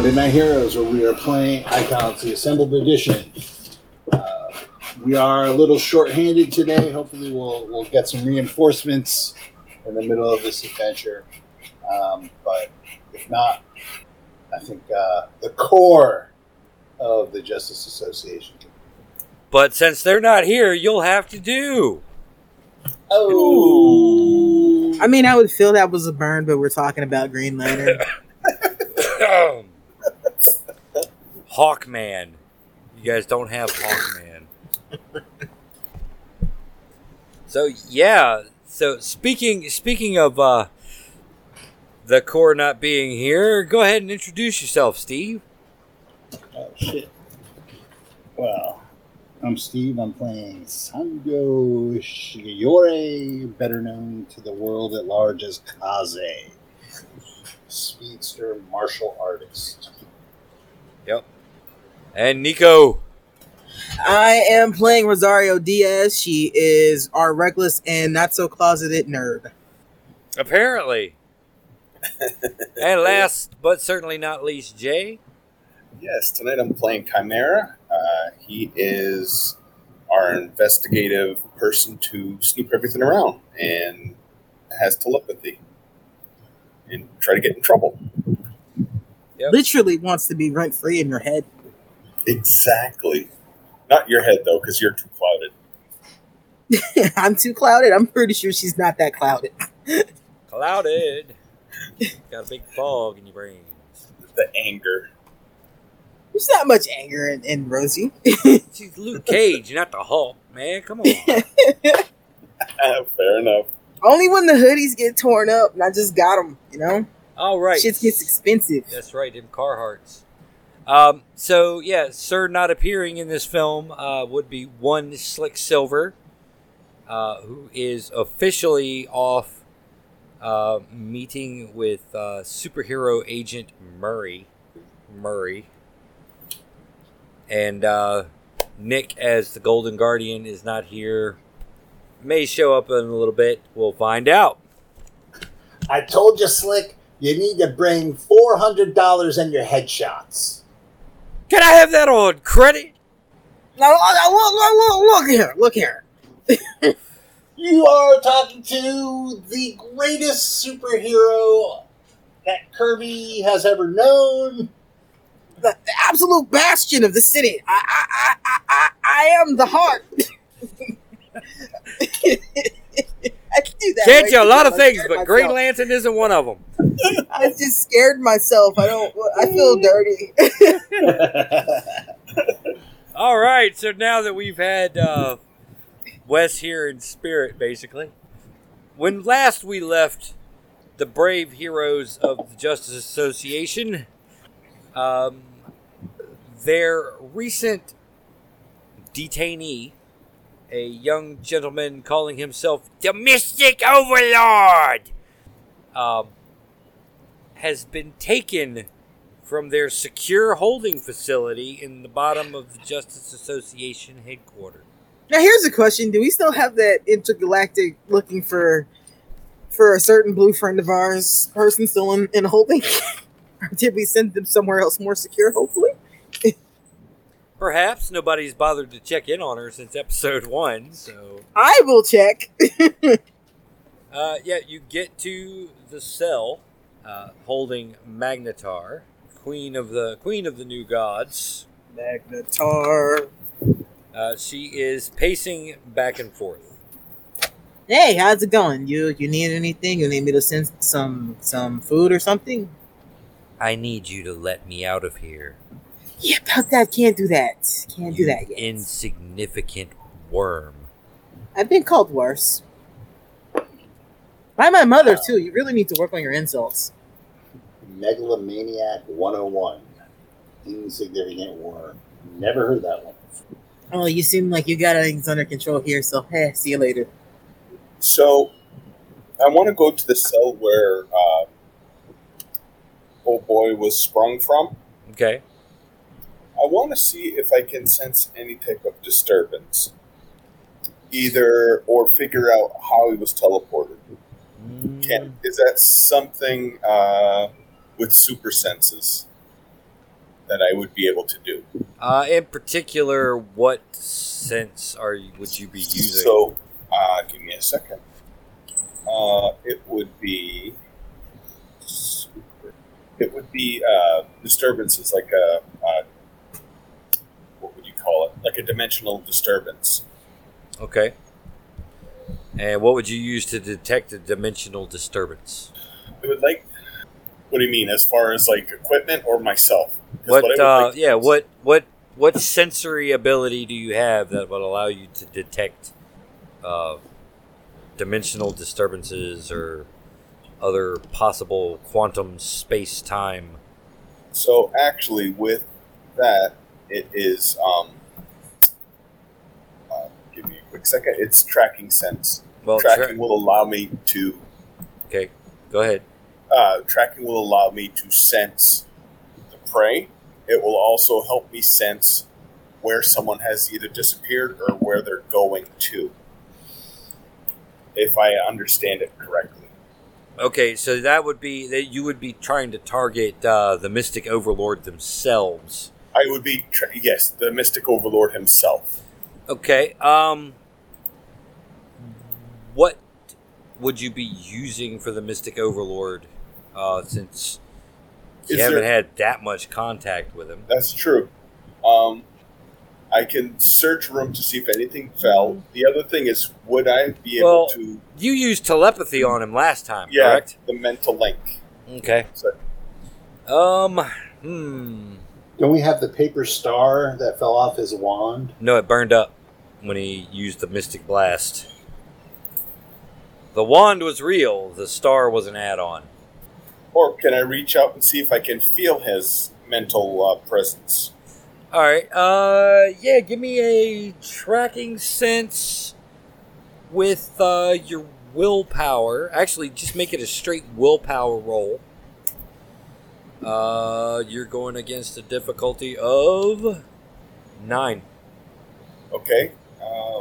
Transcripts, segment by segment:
Monday Night Heroes, where we are playing Icons, the Assembled Edition. We are a little short-handed today. Hopefully we'll get some reinforcements in the middle of this adventure. But if not, I think the core of the Justice Association. But since they're not here, you'll have to do. Oh. I mean, I would feel that was a burn, but we're talking about Green Lantern. Hawkman. You guys don't have Hawkman. So speaking of the core not being here, go ahead and introduce yourself, Steve. Oh shit. Well, I'm Steve. I'm playing Sango Shigure, better known to the world at large as Kaze, speedster martial artist. Yep. And Nico. I am playing Rosario Diaz. She is our reckless and not-so-closeted nerd. Apparently. And last, but certainly not least, Jay. Yes, tonight I'm playing Chimera. He is our investigative person to snoop everything around and has telepathy and try to get in trouble. Yep. Literally wants to be rent-free in your head. Exactly. Not your head, though, because you're too clouded. I'm too clouded? I'm pretty sure she's not that clouded. Clouded? Got a big fog in your brain. The anger. There's not much anger in Rosie. She's Luke Cage, not the Hulk, man. Come on. Fair enough. Only when the hoodies get torn up, and I just got them, you know? All right. Shit gets expensive. That's right, them Carhartts. Sir not appearing in this film would be one Slick Silver, who is officially off meeting with superhero agent Murray. And Nick, as the Golden Guardian, is not here. May show up in a little bit. We'll find out. I told you, Slick, you need to bring $400 and your headshots. Can I have that on credit? No, look here. You are talking to the greatest superhero that Kirby has ever known. The absolute bastion of the city. I am the heart. I can do that. Can't right? You a lot of things, but myself. Green Lantern isn't one of them. I just scared myself. I feel dirty. All right, so now that we've had Wes here in spirit, basically. When last we left the brave heroes of the Justice Association, their recent detainee, a young gentleman calling himself Domestic Overlord, has been taken from their secure holding facility in the bottom of the Justice Association headquarters. Now, here's a question. Do we still have that intergalactic looking for a certain blue friend of ours person still in holding? Or did we send them somewhere else more secure, hopefully? Perhaps nobody's bothered to check in on her since episode 1, so... I will check! You get to the cell, holding Magnatar, Queen of the New Gods. Magnatar! She is pacing back and forth. Hey, how's it going? You need anything? You need me to send some food or something? I need you to let me out of here. Yeah, about that. Can't do that. Can't do that yet. Insignificant worm. I've been called worse. By my mother, too. You really need to work on your insults. Megalomaniac 101. Insignificant worm. Never heard that one. Oh, you seem like you got things under control here, so hey, see you later. So, I want to go to the cell where old boy was sprung from. Okay. I want to see if I can sense any type of disturbance. Either, or figure out how he was teleported. Is that something with super senses? that I would be able to do. In particular, what sense would you be using? So, give me a second. It would be... It would be disturbances, like a what would you call it? Like a dimensional disturbance. Okay. And what would you use to detect a dimensional disturbance? I would like... What do you mean, as far as like equipment or myself? What sensory ability do you have that would allow you to detect dimensional disturbances or other possible quantum space-time? So actually, with that, it is... give me a quick second. It's tracking sense. Well, tracking will allow me to... Okay, go ahead. Tracking will allow me to sense the prey. It will also help me sense where someone has either disappeared or where they're going to, if I understand it correctly. Okay, so that would be that you would be trying to target the Mystic Overlord themselves. I would be yes, the Mystic Overlord himself. Okay. What would you be using for the Mystic Overlord? Since you haven't had that much contact with him. That's true. I can search room to see if anything fell. The other thing is, would I be able to... You used telepathy on him last time, correct? Yeah, the mental link. Okay. So. Don't we have the paper star that fell off his wand? No, it burned up when he used the Mystic Blast. The wand was real. The star was an add-on. Or can I reach out and see if I can feel his mental presence? All right. Yeah, give me a tracking sense with your willpower. Actually, just make it a straight willpower roll. You're going against a difficulty of 9. Okay.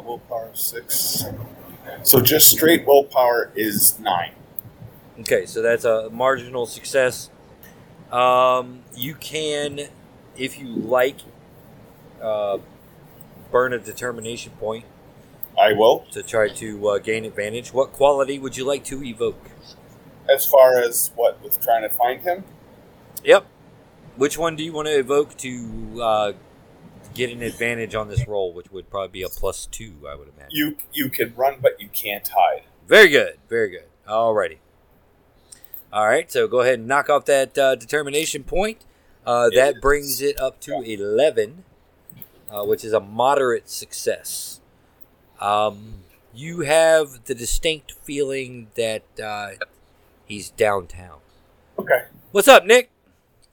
Willpower 6. So just straight willpower is 9. Okay, so that's a marginal success. You can, if you like, burn a determination point. I will. To try to gain advantage. What quality would you like to evoke? As far as what, with trying to find him? Yep. Which one do you want to evoke to get an advantage on this roll, which would probably be a +2, I would imagine. You can run, but you can't hide. Very good, very good. Alrighty. All right, so go ahead and knock off that determination point. That brings it up to 11, which is a moderate success. You have the distinct feeling that he's downtown. Okay. What's up, Nick?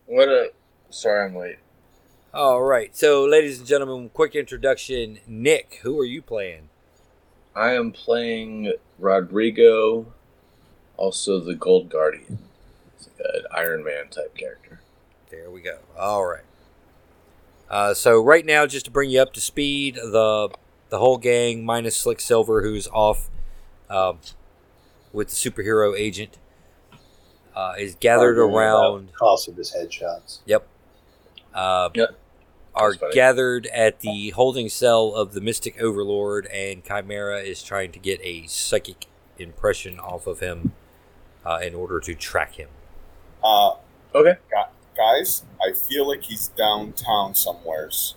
What up? Sorry, I'm late. All right, so ladies and gentlemen, quick introduction. Nick, who are you playing? I am playing Rodrigo... Also, the Golden Guardian. It's like an Iron Man type character. There we go. All right. So right now, just to bring you up to speed, the whole gang minus Slick Silver, who's off with the superhero agent, is gathered around. Cost of his headshots. Yep. Are gathered at the holding cell of the Mystic Overlord, and Chimera is trying to get a psychic impression off of him in order to track him. Okay. Guys, I feel like he's downtown somewheres.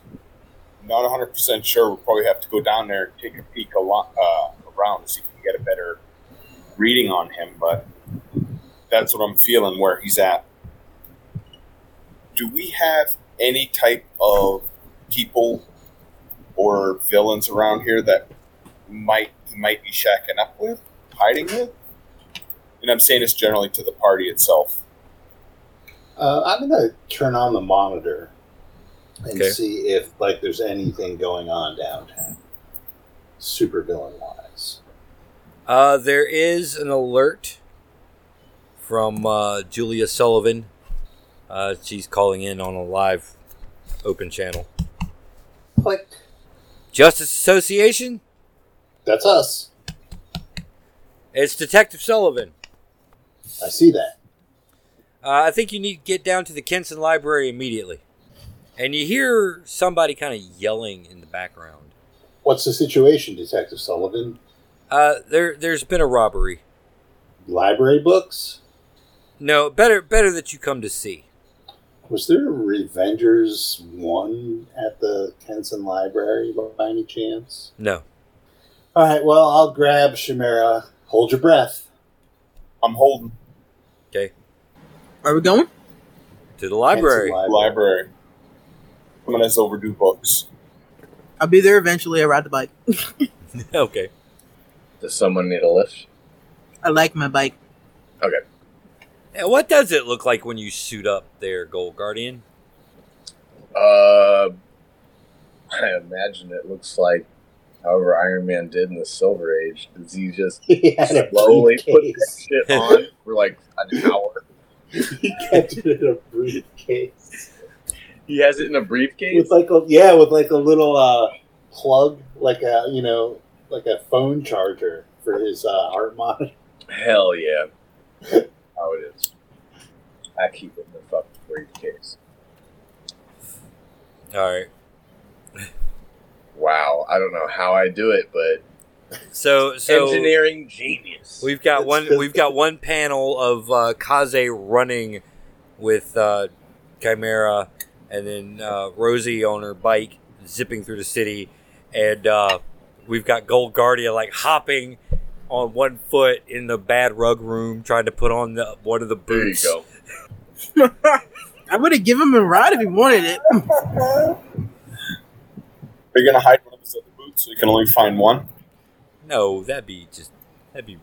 Not 100% sure. We'll probably have to go down there and take a peek around to see if we can get a better reading on him, but that's what I'm feeling, where he's at. Do we have any type of people or villains around here that might be shacking up with? Hiding with? And I'm saying this generally to the party itself. I'm going to turn on the monitor and see if there's anything going on downtown, super villain wise. There is an alert from Julia Sullivan. She's calling in on a live open channel. Click. Justice Association? That's us. It's Detective Sullivan. I see that. I think you need to get down to the Kenson Library immediately. And you hear somebody kind of yelling in the background. What's the situation, Detective Sullivan? There's been a robbery. Library books? No, better that you come to see. Was there a Revengers 1 at the Kenson Library by any chance? No. All right, well, I'll grab Chimera. Hold your breath. I'm holding. Okay. Where are we going? To the library. Library. I'm going to overdue books. I'll be there eventually. I ride the bike. Okay. Does someone need a lift? I like my bike. Okay. And what does it look like when you suit up there, Gold Guardian? I imagine it looks like however Iron Man did in the Silver Age. Does he just slowly put that shit on for like an hour? He kept it in a briefcase. He has it in a briefcase? With like a little plug, like a phone charger for his heart monitor. Hell yeah. How it is. I keep it in the fucking briefcase. Alright. Wow. I don't know how I do it, but so engineering genius. We've got one panel of Kaze running with Chimera and then Rosie on her bike zipping through the city, and we've got Gold Guardian like hopping on one foot in the bad rug room, trying to put on one of the boots. There you go. I would have given him a ride if he wanted it. Are you going to hide one of his other boots so you can only find one? No, that'd be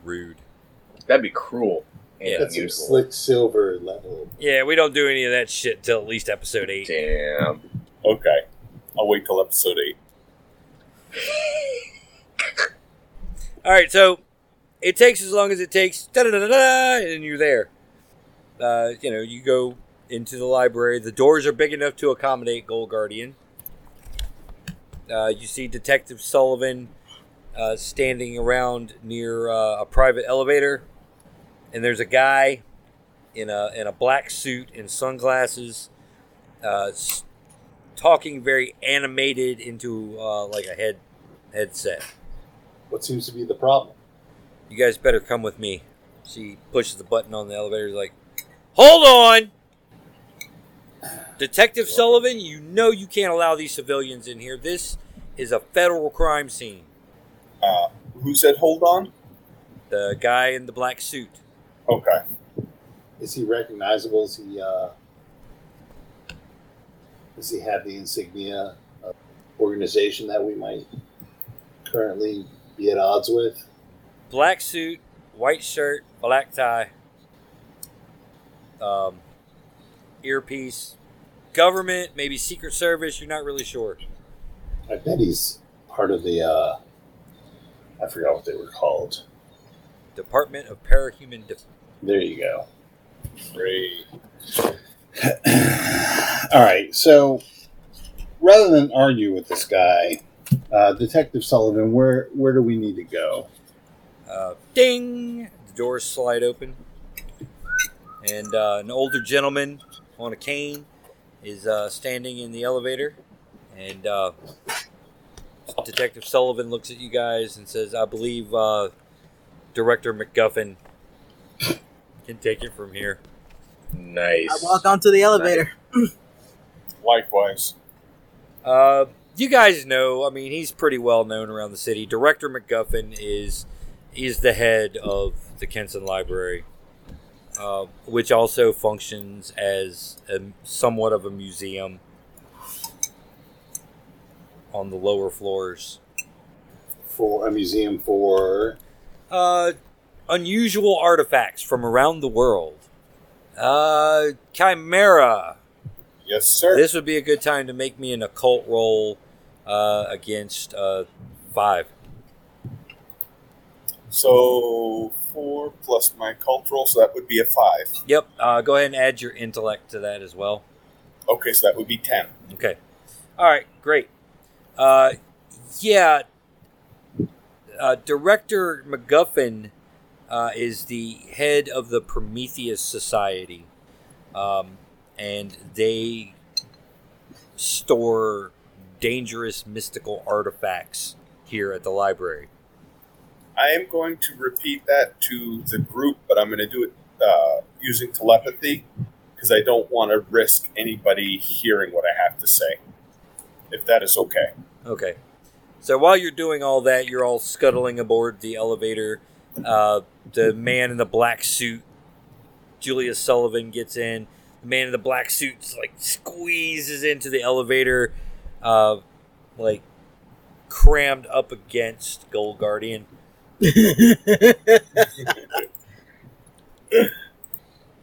rude. That'd be cruel. Yeah, that's your Slick Silver level. Yeah, we don't do any of that shit till at least episode 8. Damn. Okay, I'll wait till episode 8. All right, so. It takes as long as it takes, and you're there. You go into the library. The doors are big enough to accommodate Gold Guardian. You see Detective Sullivan standing around near a private elevator, and there's a guy in a black suit and sunglasses, talking very animated into like a headset. What seems to be the problem? You guys better come with me. She pushes the button on the elevator, like, hold on! Detective Sullivan, you know you can't allow these civilians in here. This is a federal crime scene. Who said hold on? The guy in the black suit. Okay. Is he recognizable? Does he have the insignia of organization that we might currently be at odds with? Black suit, white shirt, black tie, earpiece, government, maybe Secret Service, you're not really sure. I bet he's part of the, I forgot what they were called. Department of Parahuman Defense. There you go. Great. All right, so rather than argue with this guy, Detective Sullivan, where do we need to go? Ding! The doors slide open. And an older gentleman on a cane is standing in the elevator. And Detective Sullivan looks at you guys and says, I believe Director McGuffin can take it from here. Nice. I walk onto the elevator. Nice. Likewise. You guys know, I mean, he's pretty well known around the city. Director McGuffin is the head of the Kenson Library, which also functions as somewhat of a museum on the lower floors. For a museum for? Unusual artifacts from around the world. Chimera. Yes, sir. This would be a good time to make me an occult roll against 5. So 4 plus my cultural, so that would be a 5. Yep. Go ahead and add your intellect to that as well. Okay, so that would be 10. Okay. All right. Great. Director McGuffin is the head of the Prometheus Society, and they store dangerous mystical artifacts here at the library. I am going to repeat that to the group, but I'm going to do it using telepathy because I don't want to risk anybody hearing what I have to say, if that is okay. Okay. So while you're doing all that, you're all scuttling aboard the elevator. The man in the black suit, Julia Sullivan, gets in. The man in the black suit, like, squeezes into the elevator, like, crammed up against Golden Guardian.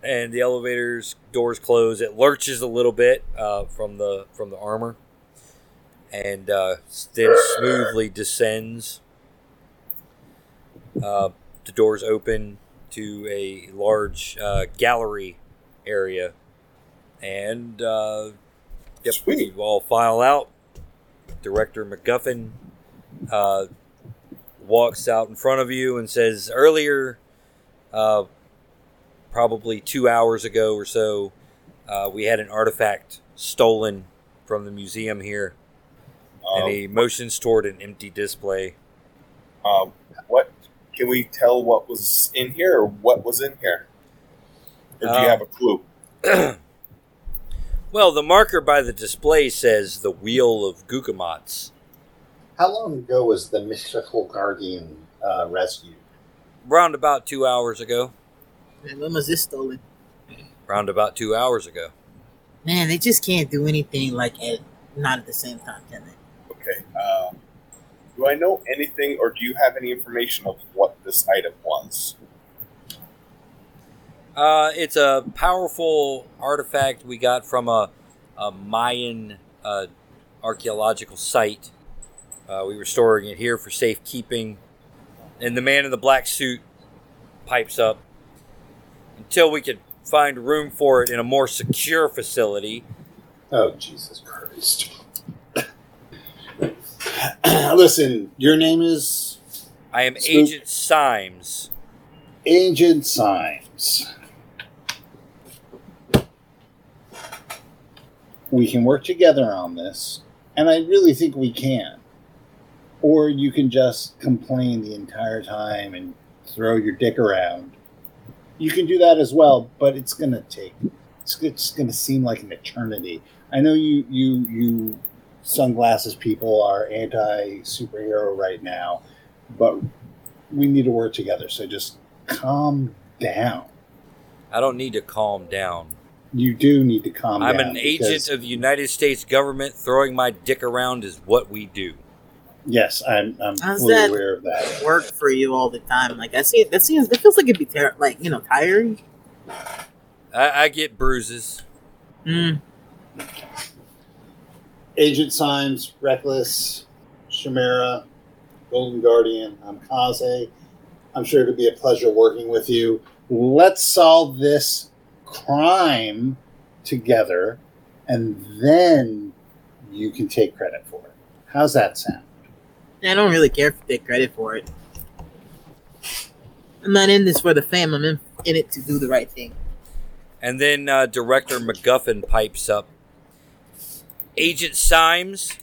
And the elevator's doors close. It lurches a little bit from the armor, and then smoothly descends. The doors open to a large gallery area, and you all file out. Director McGuffin walks out in front of you and says, "Earlier, probably 2 hours ago or so, we had an artifact stolen from the museum here." And he motions toward an empty display. What can we tell? What was in here? Or what was in here? Or do you have a clue? Well, the marker by the display says the Wheel of Gucumatz. How long ago was the mystical guardian rescued? Round about 2 hours ago. Man, when was this stolen? Round about 2 hours ago. Man, they just can't do anything not at the same time, can they? Okay. Do I know anything, or do you have any information of what this item was? It's a powerful artifact we got from a Mayan archaeological site. We were storing it here for safekeeping. And the man in the black suit pipes up. Until we could find room for it in a more secure facility. Oh, Jesus Christ. Listen, your name is? I am Spook? Agent Symes. Agent Symes. We can work together on this, and I really think we can. Or you can just complain the entire time and throw your dick around. You can do that as well, but it's going to take... It's going to seem like an eternity. I know you sunglasses people are anti-superhero right now, but we need to work together, so just calm down. I don't need to calm down. You do need to calm down. I'm an agent of the United States government. Throwing my dick around is what we do. Yes, I'm fully aware of that. Work for you all the time. Like, that feels like it'd be tiring. I get bruises. Mm. Agent Symes, Reckless, Chimera, Golden Guardian, I'm Kaze. I'm sure it'll be a pleasure working with you. Let's solve this crime together, and then you can take credit for it. How's that sound? I don't really care if you take credit for it. I'm not in this for the fame. I'm in it to do the right thing. And then Director McGuffin pipes up. Agent Symes,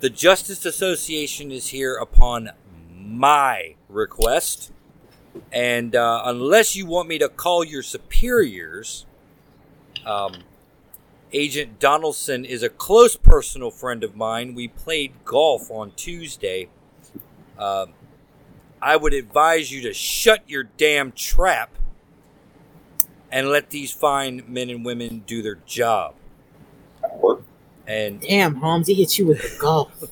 the Justice Association is here upon my request. And unless you want me to call your superiors, Agent Donaldson is a close personal friend of mine. We played golf on Tuesday. I would advise you to shut your damn trap and let these fine men and women do their job. And damn, Holmes, he hit you with the golf.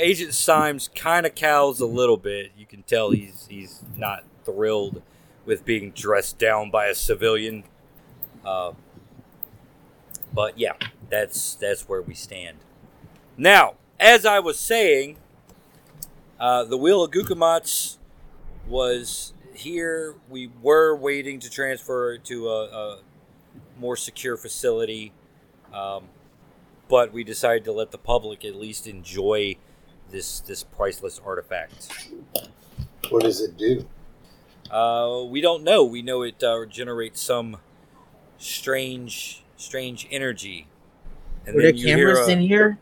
Agent Symes kind of cows a little bit. You can tell he's not thrilled with being dressed down by a civilian. But yeah, that's where we stand. Now, as I was saying, the Wheel of Gucumatz was here. We were waiting to transfer it to a more secure facility, but we decided to let the public at least enjoy this priceless artifact. What does it do? We don't know. We know it generates some strange energy. And were there cameras in here?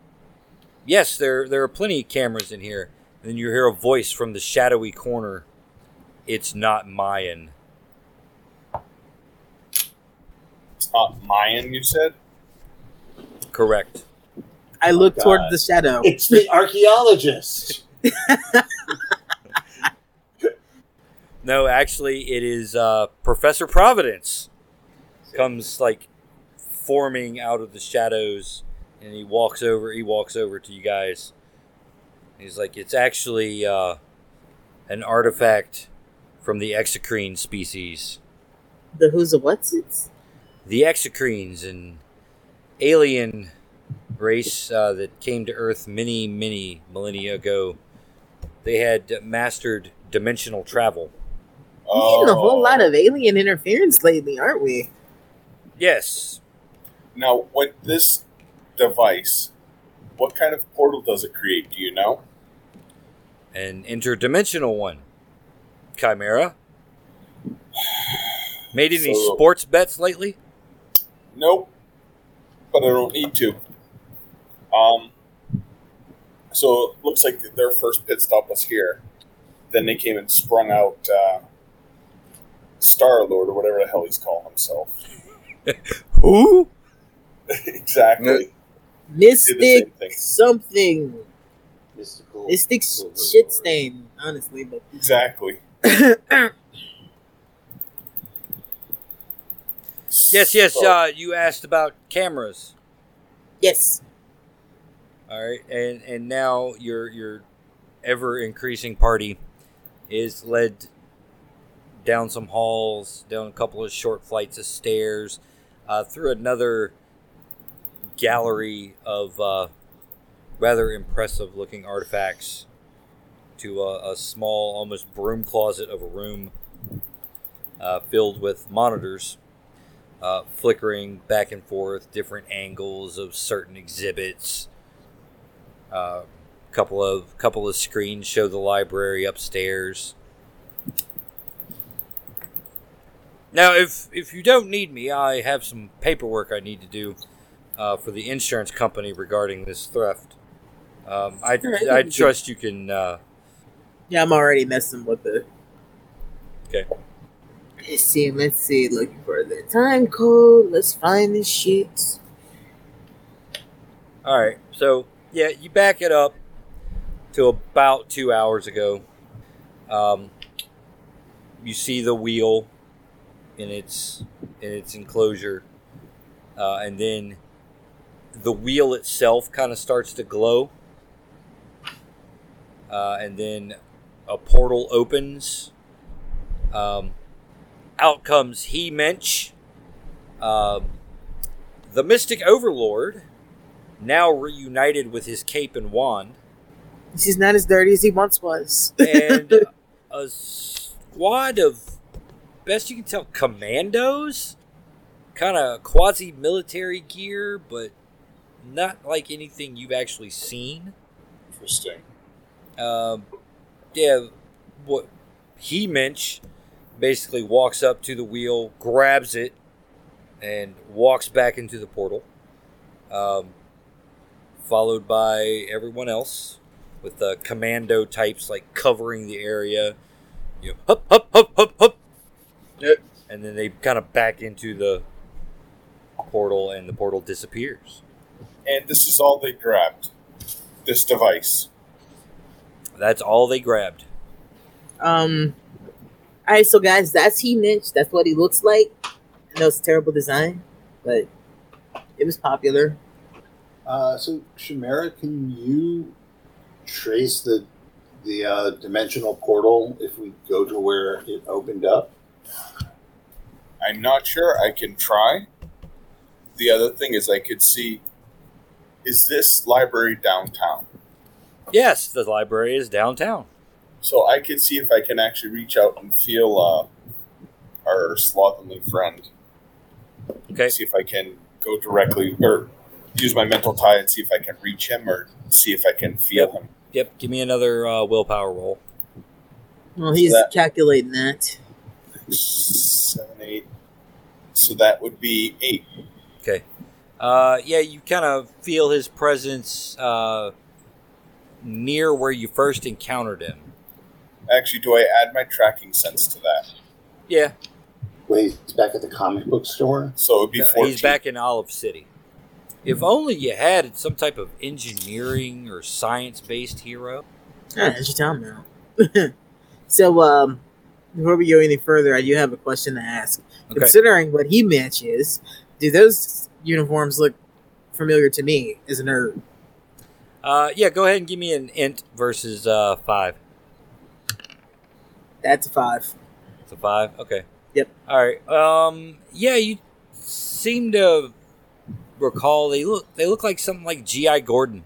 Yes, there are plenty of cameras in here. And then you hear a voice from the shadowy corner. It's not Mayan. It's not Mayan, you said? Correct. I look toward the shadow. It's the archaeologist. No, actually, it is Professor Providence. Comes like forming out of the shadows, and he walks over. He walks over to you guys. He's like, it's actually an artifact from the exocrine species. The who's a what's it's? The exocrines, an alien race that came to Earth many, many millennia ago. They had mastered dimensional travel. We're getting a whole lot of alien interference lately, aren't we? Yes. Now, with this device, what kind of portal does it create? Do you know? An interdimensional one. Chimera. Made any sports bets lately? Nope. But I don't need to. So it looks like their first pit stop was here. Then they came and sprung out Star-Lord, or whatever the hell he's calling himself. Who? Exactly. Mystic something. Mystical. Mystic shit stain, honestly. But exactly. Yes. You asked about cameras. Yes. All right, and now your ever increasing party is led down some halls, down a couple of short flights of stairs, through another gallery of rather impressive looking artifacts to a small, almost broom closet of a room filled with monitors flickering back and forth, different angles of certain exhibits. Couple of screens show the library upstairs. Now, if you don't need me, I have some paperwork I need to do for the insurance company regarding this theft. I trust you can... Yeah, I'm already messing with it. Okay. Let's see. Looking for the time code. Let's find this shit. All right, so... Yeah, you back it up to about 2 hours ago. You see the wheel in its enclosure, and then the wheel itself kind of starts to glow, and then a portal opens. Out comes He-Mensch, the Mystic Overlord. Now reunited with his cape and wand. He's not as dirty as he once was. And a squad of, best you can tell, commandos? Kind of quasi-military gear, but not like anything you've actually seen. Interesting. He-Mensch basically walks up to the wheel, grabs it, and walks back into the portal. Followed by everyone else, with the commando types like covering the area. You know, hop, hop, hop, hop, hop. Yep. And then they kind of back into the portal, and the portal disappears. And this is all they grabbed. This device. That's all they grabbed. All right, so guys, that's He-Mensch. That's what he looks like. I know it's a terrible design, but it was popular. So, Chimera, can you trace the dimensional portal if we go to where it opened up? I'm not sure. I can try. The other thing is I could see, is this library downtown? Yes, the library is downtown. So I could see if I can actually reach out and feel our slovenly friend. Okay. See if I can go directly, or use my mental tie and see if I can reach him or see if I can feel him. Yep, give me another willpower roll. Well, he's calculating that. 7, 8, so that would be 8. Okay. Yeah, you kind of feel his presence near where you first encountered him. Actually, do I add my tracking sense to that? Yeah. Wait, he's back at the comic book store? So it would be 14. He's back in Olive City. If only you had some type of engineering or science-based hero. Ah, that's your time now. So, before we go any further, I do have a question to ask. Okay. Considering what He-Mensch is, do those uniforms look familiar to me as a nerd? Yeah, go ahead and give me an int versus 5. That's a 5. It's a 5? Okay. Yep. All right. Yeah, you seem to recall they look like something like G.I. Gordon.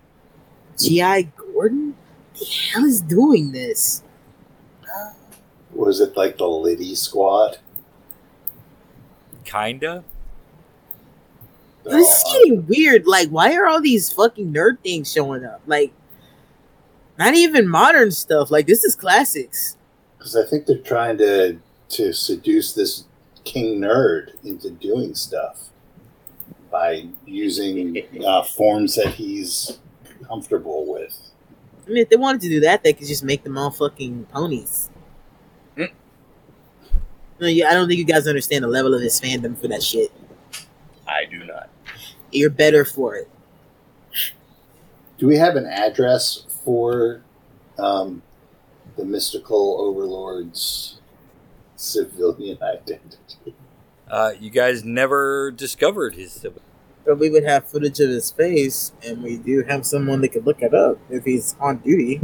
G.I. Gordon? The hell is doing this? Was it like the Liddy Squad? Kinda. This is getting weird. Like, why are all these fucking nerd things showing up? Like, not even modern stuff. Like, this is classics. Because I think they're trying to seduce this king nerd into doing stuff by using forms that he's comfortable with. I mean, if they wanted to do that, they could just make them all fucking ponies. Mm. No, I don't think you guys understand the level of his fandom for that shit. I do not. You're better for it. Do we have an address for the mystical overlord's civilian identity? You guys never discovered his civilian. But we would have footage of his face, and we do have someone that could look it up if he's on duty.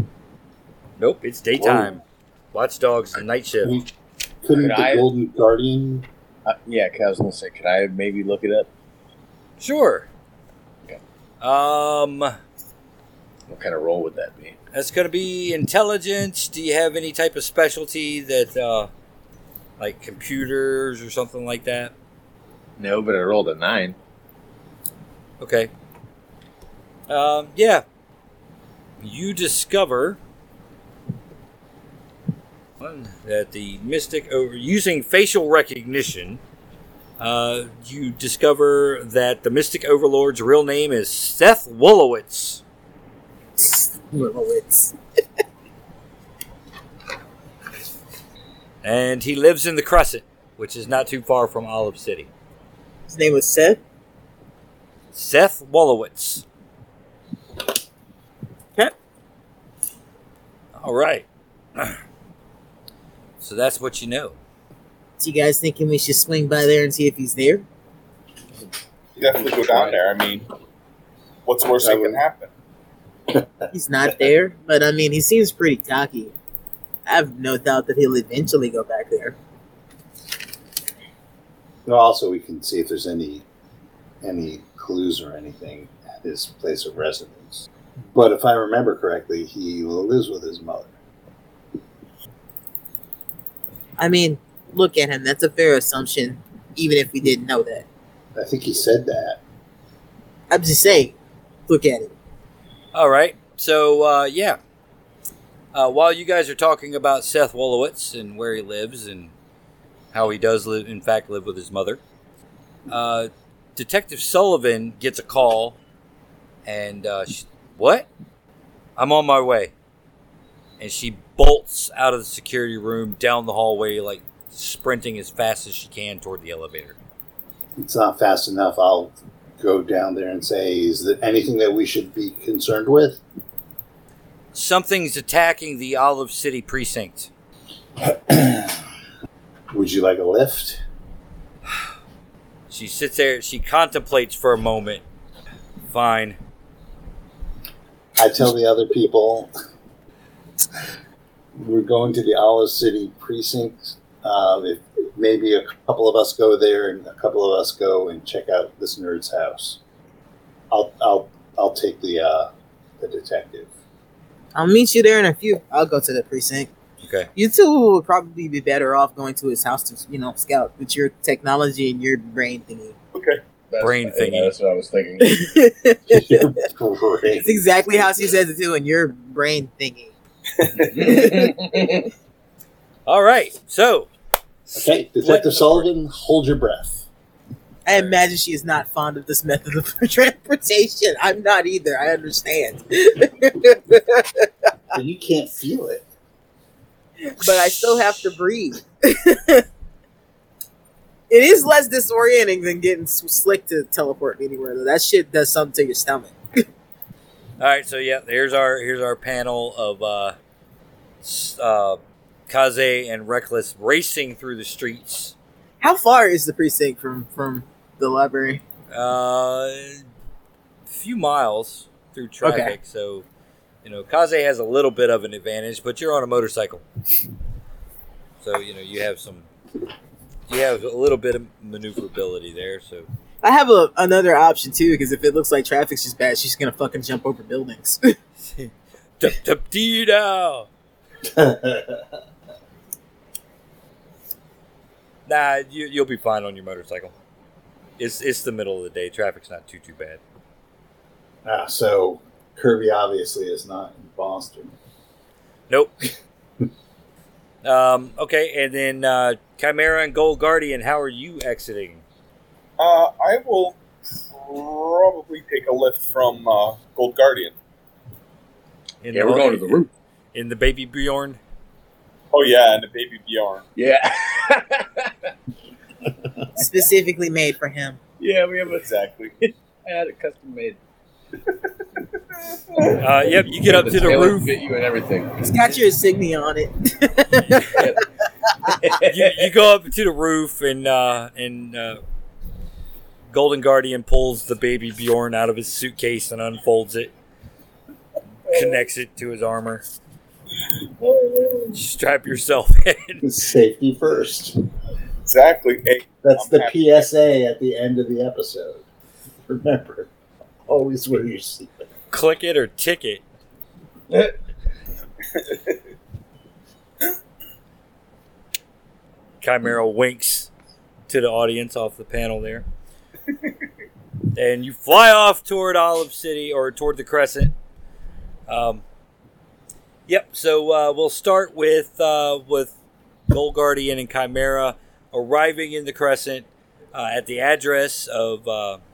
Nope, it's daytime. Whoa. Watchdogs and night shift. Couldn't the Golden Guardian... yeah, I was going to say, could I maybe look it up? Sure. Okay. What kind of role would that be? That's going to be intelligence. Do you have any type of specialty that, like computers or something like that? No, but I rolled a 9. Okay. Yeah. You discover... that the mystic over using facial recognition, you discover that the Mystic Overlord's real name is Seth Wolowitz. And he lives in the Crescent, which is not too far from Olive City. His name was Seth? Seth Wolowitz. Okay. All right. So that's what you know. So you guys thinking we should swing by there and see if he's there? You definitely go down there. I mean, what's worse that can happen? He's not there, but I mean, he seems pretty cocky. I have no doubt that he'll eventually go back there. Well, also, we can see if there's any clues or anything at his place of residence. But if I remember correctly, he lives with his mother. I mean, look at him. That's a fair assumption, even if we didn't know that. I think he said that. I'm just saying, look at him. All right. So, yeah. While you guys are talking about Seth Wolowitz and where he lives and how he does, live with his mother, Detective Sullivan gets a call and, what? I'm on my way. And she bolts out of the security room, down the hallway, like sprinting as fast as she can toward the elevator. It's not fast enough. I'll go down there and say, is there anything that we should be concerned with? Something's attacking the Olive City precinct. Would you like a lift? She sits there. She contemplates for a moment. Fine. I tell the other people... We're going to the Olive City precinct. If maybe a couple of us go there, and a couple of us go and check out this nerd's house. I'll take the detective. I'll meet you there in a few. I'll go to the precinct. Okay. You two will probably be better off going to his house to scout with your technology and your brain thingy. Okay. That's what I was thinking. That's exactly how she says it too. And your brain thingy. All right, so Detective Sullivan, hold your breath. I imagine she is not fond of this method of transportation. I'm not either. I understand. But you can't feel it. But I still have to breathe. It is less disorienting than getting Slick to teleport anywhere, though. That shit does something to your stomach. All right, so yeah, here's our panel of Kaze and Reckless racing through the streets. How far is the precinct from the library? A few miles through traffic, okay. So you know Kaze has a little bit of an advantage, but you're on a motorcycle, so you know you have a little bit of maneuverability there. So I have another option too, because if it looks like traffic's just bad, she's gonna fucking jump over buildings. Nah, you'll be fine on your motorcycle. It's the middle of the day. Traffic's not too bad. Ah, so Kirby obviously is not in Boston. Nope. Okay, and then Chimera and Golden Guardian, how are you exiting? I will probably take a lift from Golden Guardian. We're going to the roof. In the Baby Bjorn? Oh, yeah, in the Baby Bjorn. Yeah. Specifically made for him. Yeah, we have exactly. I had it custom made. Yep, you get up to the roof. Fit you and everything. It's got your insignia on it. You go up to the roof and Golden Guardian pulls the Baby Bjorn out of his suitcase and unfolds it, connects it to his armor. Strap yourself in. Safety first. Exactly. That's the PSA at the end of the episode. Remember, always wear your seatbelt. Click it or tick it. Chimera winks to the audience off the panel there. And you fly off toward Olive City or toward the Crescent. Yep, so we'll start with Golden Guardian and Chimera arriving in the Crescent at the address of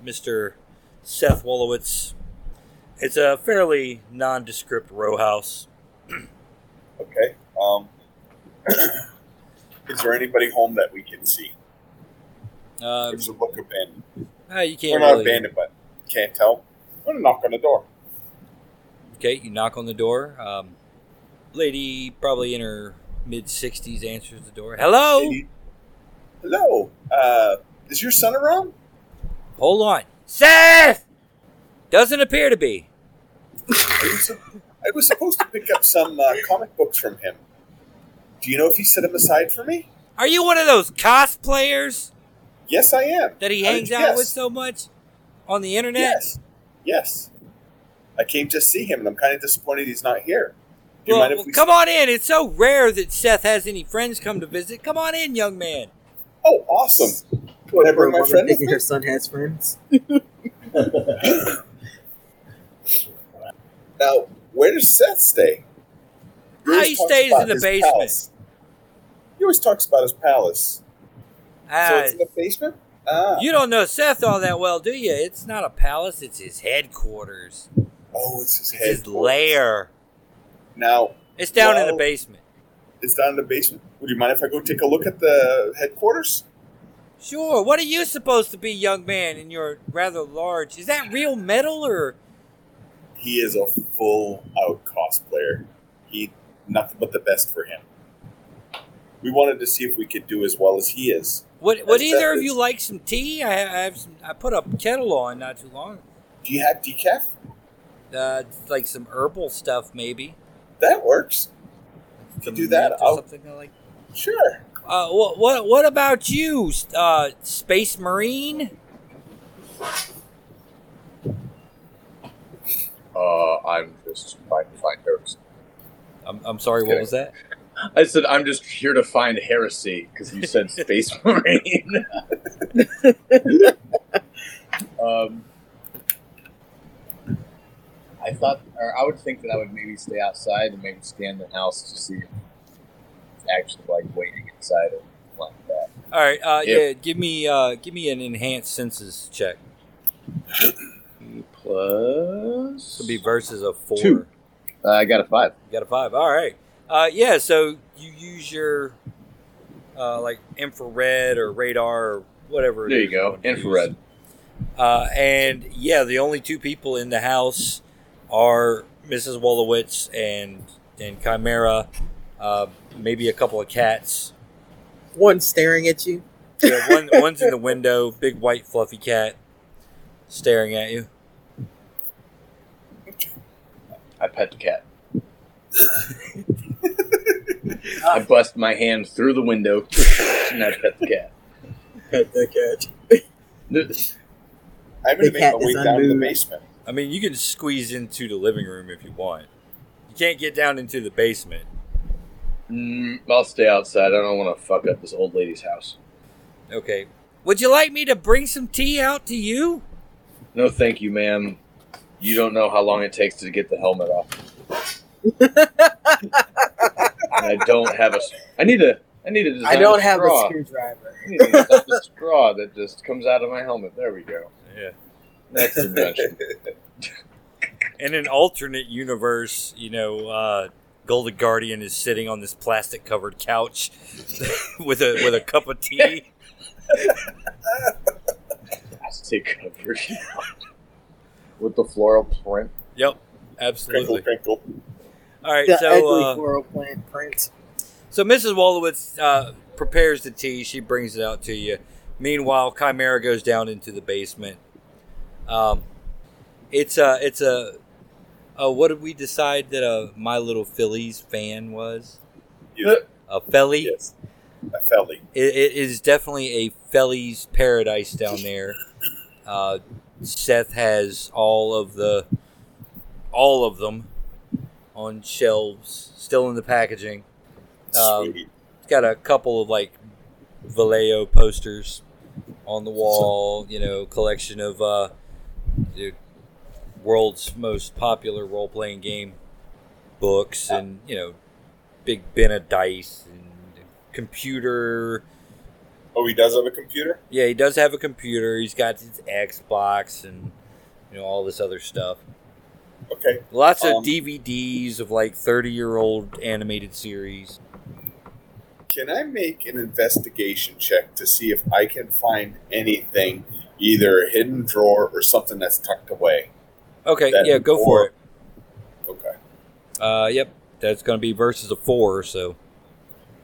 Mr. Seth Wolowitz. It's a fairly nondescript row house. Okay. Is there anybody home that we can see? Does it look abandoned? You can't. We're not really abandoned, but can't tell. I'm gonna knock on the door. Okay, you knock on the door. Lady, probably in her mid-60s, answers the door. Hello? Lady. Hello. Is your son around? Hold on. Seth! Doesn't appear to be. I was supposed to pick up some comic books from him. Do you know if he set them aside for me? Are you one of those cosplayers? Yes, I am. That he hangs out with so much on the internet? Yes. I came to see him, and I'm kind of disappointed he's not here. Well, come on in. It's so rare that Seth has any friends come to visit. Come on in, young man. Oh, awesome. Whatever, my friend. Thinking her son has friends. Now, where does Seth stay? He stays in the basement. Palace. He always talks about his palace. So it's in the basement? Ah. You don't know Seth all that well, do you? It's not a palace. It's his headquarters. Oh, it's his headquarters. His lair. Now it's down in the basement. It's down in the basement. Would you mind if I go take a look at the headquarters? Sure. What are you supposed to be, young man? And you're rather large. Is that real metal or? He is a full-out cosplayer. He nothing but the best for him. We wanted to see if we could do as well as he is. Would either of you like some tea? I put a kettle on not too long. Do you have decaf? Like some herbal stuff, maybe. That works. If you do that, I'll something like. Sure. What about you, Space Marine? I'm just trying to find heresy. I'm sorry. What was that? I said I'm just here to find heresy because you said Space Marine. I thought, or I would think that I would maybe stay outside and maybe scan the house to see if it's actually like waiting inside or like that. All right, yeah. Give me an enhanced senses check. Plus, it'll be versus a 4. 2. I got a 5. You got a 5. All right. Yeah. So you use your like infrared or radar or whatever. There you go. Infrared. And yeah, the only two people in the house are Mrs. Wolowitz and Chimera. Maybe a couple of cats. One staring at you. Yeah, one's in the window. Big white fluffy cat staring at you. I pet the cat. I bust my hand through the window and I pet the cat. Pet the cat. I'm going to make my way down to the basement. I mean, you can squeeze into the living room if you want. You can't get down into the basement. I'll stay outside. I don't want to fuck up this old lady's house. Okay. Would you like me to bring some tea out to you? No, thank you, ma'am. You don't know how long it takes to get the helmet off. I don't have a screwdriver. I need to design a straw that just comes out of my helmet. There we go. Yeah. Next invention. In an alternate universe, Golden Guardian is sitting on this plastic-covered couch with a cup of tea. Plastic-covered couch with the floral print. Yep, absolutely. Crinkle, crinkle. All right, the ugly floral print. So Mrs. Wolowitz prepares the tea. She brings it out to you. Meanwhile, Chimera goes down into the basement. What did we decide that a My Little Phillies fan was? Yeah. A Felly? Yes. A Felly. It is definitely a Felly's paradise down there. Seth has all of them on shelves, still in the packaging. Sweet. It's got a couple of like Vallejo posters on the wall, collection of world's most popular role-playing game books and, big bin of dice and computer. Oh, he does have a computer? Yeah, he does have a computer. He's got his Xbox and, all this other stuff. Okay. Lots of DVDs of, 30-year-old animated series. Can I make an investigation check to see if I can find anything, either a hidden drawer or something that's tucked away? Okay, go for it. Okay. Yep, that's going to be versus a 4 or so.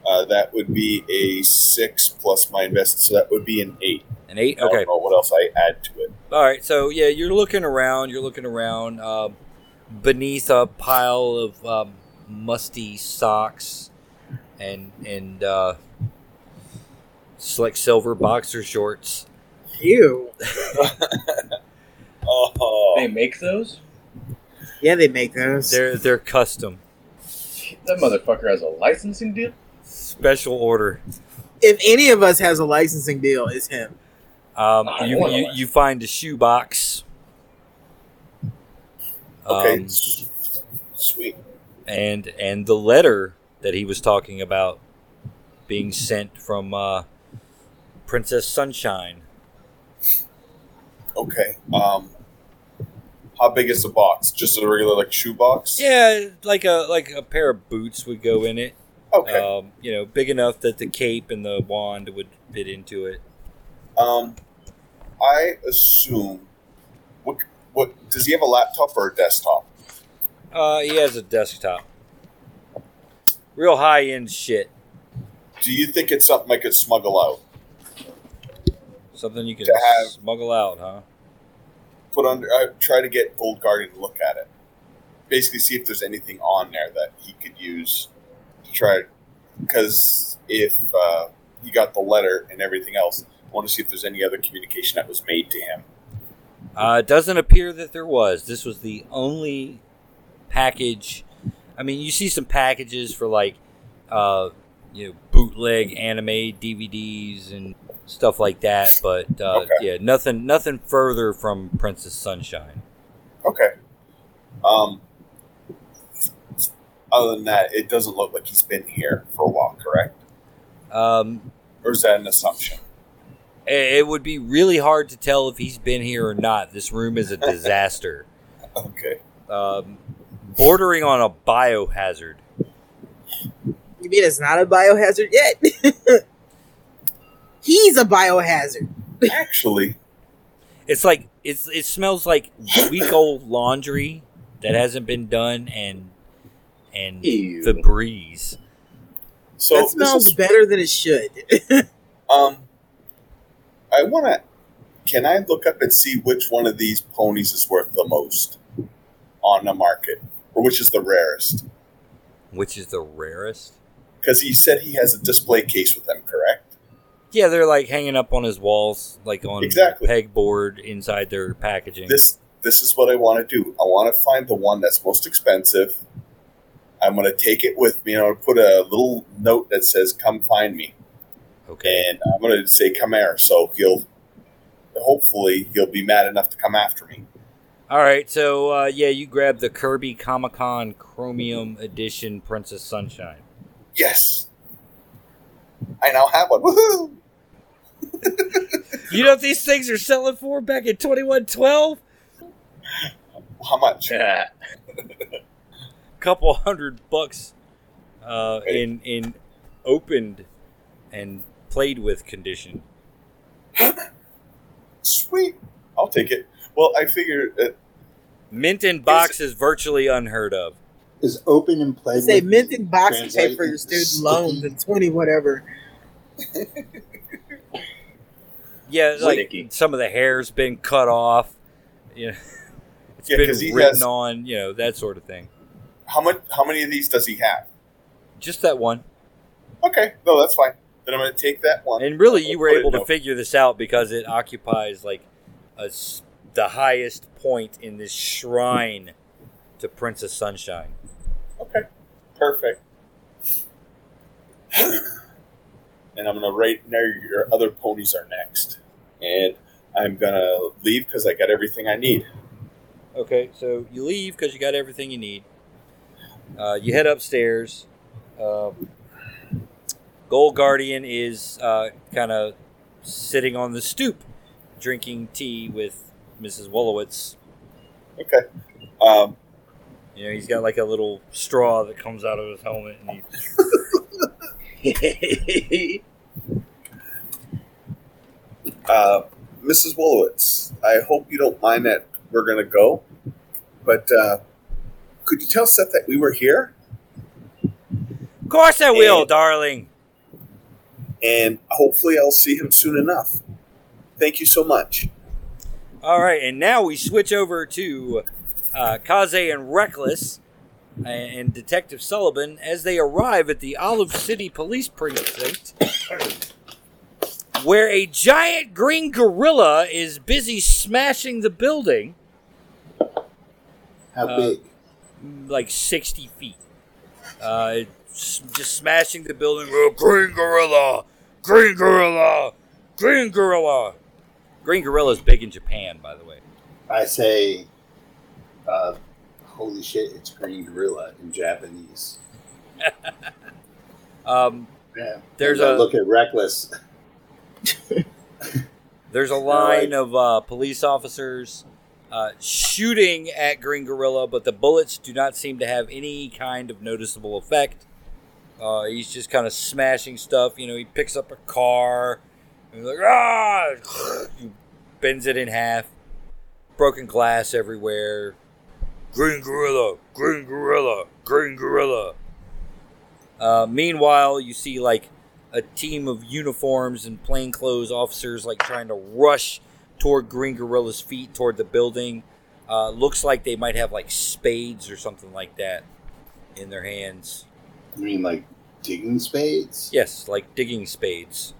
That would be a 6 plus my investment, so that would be an 8. An 8? Okay. I don't know what else I add to it. All right, so, yeah, you're looking around beneath a pile of musty socks and Slick Silver boxer shorts. Ew. Oh. They make those? Yeah, they make those. They're custom. That motherfucker has a licensing deal? Special order. If any of us has a licensing deal, it's him. You find a shoebox. Okay. Sweet. And the letter that he was talking about being sent from Princess Sunshine. Okay. How big is the box? Just a regular shoe box? Yeah, like a pair of boots would go in it. Okay. Big enough that the cape and the wand would fit into it. I assume. What does he have, a laptop or a desktop? He has a desktop. Real high end shit. Do you think it's something I could smuggle out? Something you can smuggle out, huh? Try to get Gold Guardian to look at it. Basically see if there's anything on there that he could use to try. Because if he got the letter and everything else, I want to see if there's any other communication that was made to him. It doesn't appear that there was. This was the only package. I mean, you see some packages for bootleg anime DVDs and stuff like that, but okay. Yeah, nothing further from Princess Sunshine. Okay. Other than that, it doesn't look like he's been here for a while, correct? Or is that an assumption? It would be really hard to tell if he's been here or not. This room is a disaster. Okay. Bordering on a biohazard. You mean it's not a biohazard yet? He's a biohazard. Actually. It's like, it smells like week old laundry that hasn't been done and Febreze. So that smells better than it should. I want to, can I look up and see which one of these ponies is worth the most on the market? Or which is the rarest? Which is the rarest? Because he said he has a display case with them, correct? Yeah, they're like hanging up on his walls, like on exactly. Pegboard inside their packaging. This is what I want to do. I want to find the one that's most expensive. I'm going to take it with me, and I'll put a little note that says, come find me. Okay. And I'm going to say, come here. So hopefully he'll be mad enough to come after me. All right. So, you grab the Kirby Comic-Con Chromium Edition Princess Sunshine. Yes. I now have one. Woohoo! You know what these things are selling for back at 2112? How much? Couple $100 in opened and played with condition. Sweet. I'll take it. Well, I figure... mint in box is virtually unheard of. Is open and played with... mint in box to pay for your student loans and 20 whatever. Yeah, like some of the hair's been cut off. You know, it's been written on, you know, that sort of thing. How many of these does he have? Just that one. Okay, no, that's fine. Then I'm going to take that one. And really, you were able to figure this out because it occupies like the highest point in this shrine to Princess Sunshine. Okay, perfect. And I'm going to write there your other ponies are next. And I'm going to leave because I got everything I need. Okay, so you leave because you got everything you need. You head upstairs. Gold Guardian is kind of sitting on the stoop, drinking tea with Mrs. Wolowitz. Okay. He's got like a little straw that comes out of his helmet, and he. Mrs. Wolowitz, I hope you don't mind that we're gonna go, but could you tell Seth that we were here? Of course I will, darling. And hopefully I'll see him soon enough. Thank you so much. All right, and now we switch over to Kaze and Reckless and Detective Sullivan as they arrive at the Olive City Police Precinct, where a giant green gorilla is busy smashing the building. How big? Like 60 feet. Just smashing the building. Green gorilla! Green gorilla! Green gorilla! Green gorilla is big in Japan, by the way. I say, holy shit, it's green gorilla in Japanese. Yeah, there's a look at Reckless. There's a line of police officers shooting at Green Gorilla, but the bullets do not seem to have any kind of noticeable effect. He's just kind of smashing stuff. You know, he picks up a car, and he's like, ah! He bends it in half. Broken glass everywhere. Green Gorilla! Green Gorilla! Green Gorilla! Meanwhile, you see, like, a team of uniforms and plainclothes officers, like, trying to rush toward Green Gorilla's feet, toward the building. Looks like they might have, like, spades or something like that in their hands. You mean, like, digging spades? Yes, like digging spades.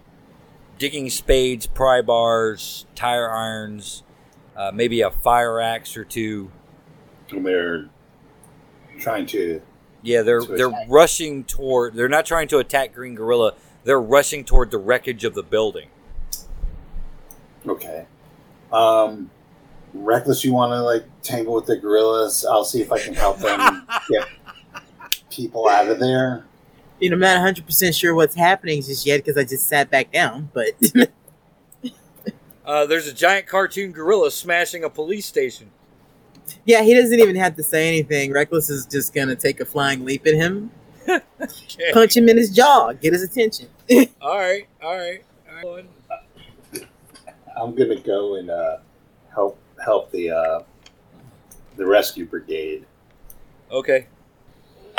Digging spades, pry bars, tire irons, maybe a fire axe or two. And they're trying to... Yeah, they're rushing toward... They're not trying to attack Green Gorilla. They're rushing toward the wreckage of the building. Okay. Reckless, you want to like tangle with the gorillas? I'll see if I can help them get people out of there. You know, I'm not 100% sure what's happening just yet because I just sat back down, but... there's a giant cartoon gorilla smashing a police station. Yeah, he doesn't even have to say anything. Reckless is just going to take a flying leap at him. Okay. Punch him in his jaw. Get his attention. All right. I'm going to go and help the rescue brigade. Okay.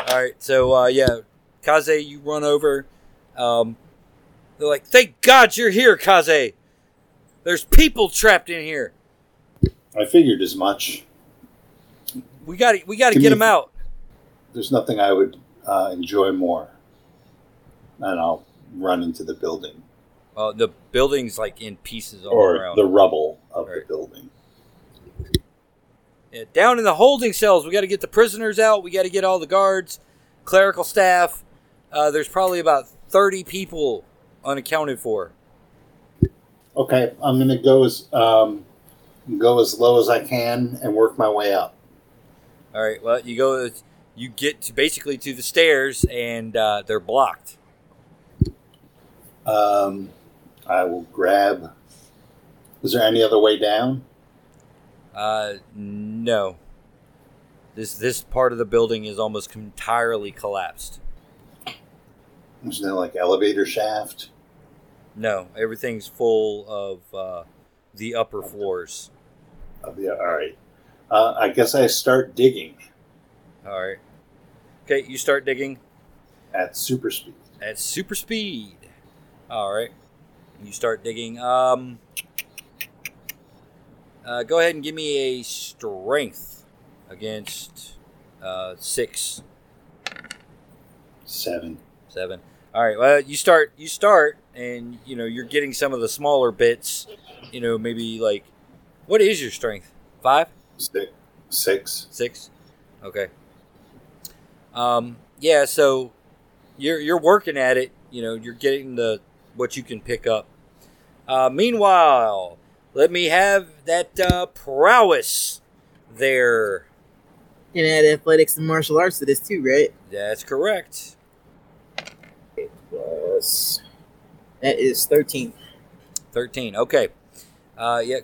All right. So, Kaze, you run over. They're like, thank God you're here, Kaze. There's people trapped in here. I figured as much. We got to get them out. There's nothing I would enjoy more. And I'll run into the building. The building's like in pieces all around. Or the rubble of the building. Yeah, down in the holding cells, we got to get the prisoners out. We got to get all the guards, clerical staff. There's probably about 30 people unaccounted for. Okay, I'm going to go as low as I can and work my way up. All right. Well, you get to basically to the stairs, and they're blocked. I will grab. Is there any other way down? No. This part of the building is almost entirely collapsed. There's no like elevator shaft? No, everything's full of the upper floors. All right. I guess I start digging. All right. Okay, you start digging. At super speed. All right. You start digging. Go ahead and give me a strength against 6. 7. All right. Well, you start, and you're getting some of the smaller bits. Maybe like, what is your strength? 5. 6. Okay. Yeah. So you're working at it. You're getting the what you can pick up. Meanwhile, let me have that prowess there. You can add athletics and martial arts to this too, right? That's correct. Plus, that is 13. 13. Okay.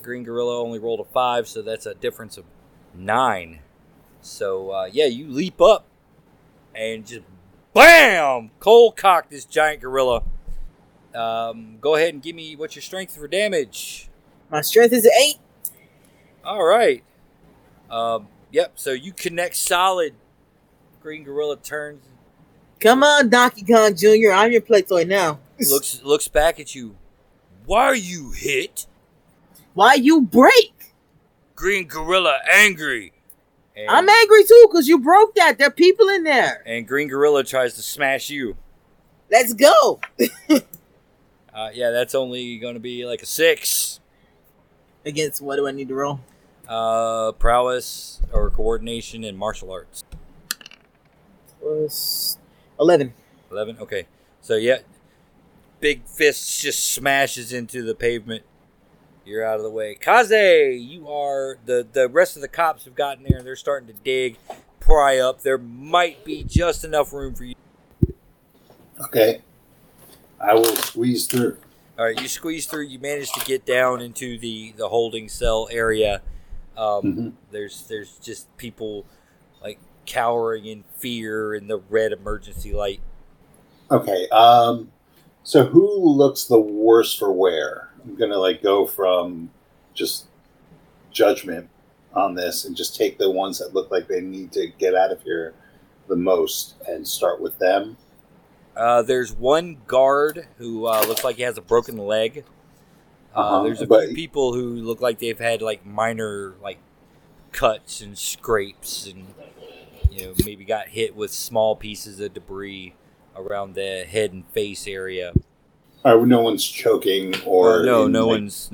Green Gorilla only rolled a 5, so that's a difference of 9. So, you leap up and just BAM! Cold cock this giant gorilla. Go ahead and give me what's your strength for damage. My strength is 8. All right. So you connect solid. Green Gorilla turns. Come on, Donkey Kong Jr., I'm your playtoy now. Looks back at you. Why are you hit? Why you break? Green Gorilla angry. And I'm angry too because you broke that. There are people in there. And Green Gorilla tries to smash you. Let's go. That's only going to be like a 6. Against what do I need to roll? Prowess or coordination and martial arts. Plus 11. 11, okay. So, big fist just smashes into the pavement. You're out of the way. Kaze, you are... The rest of the cops have gotten there, and they're starting to dig, pry up. There might be just enough room for you. Okay. I will squeeze through. All right, you squeeze through. You manage to get down into the holding cell area. There's just people, like, cowering in fear in the red emergency light. Okay, so who looks the worse for wear? I'm going to go from just judgment on this and just take the ones that look like they need to get out of here the most and start with them. There's one guard who looks like he has a broken leg. There's a few people who look like they've had minor cuts and scrapes and maybe got hit with small pieces of debris around the head and face area. No one's choking or no one's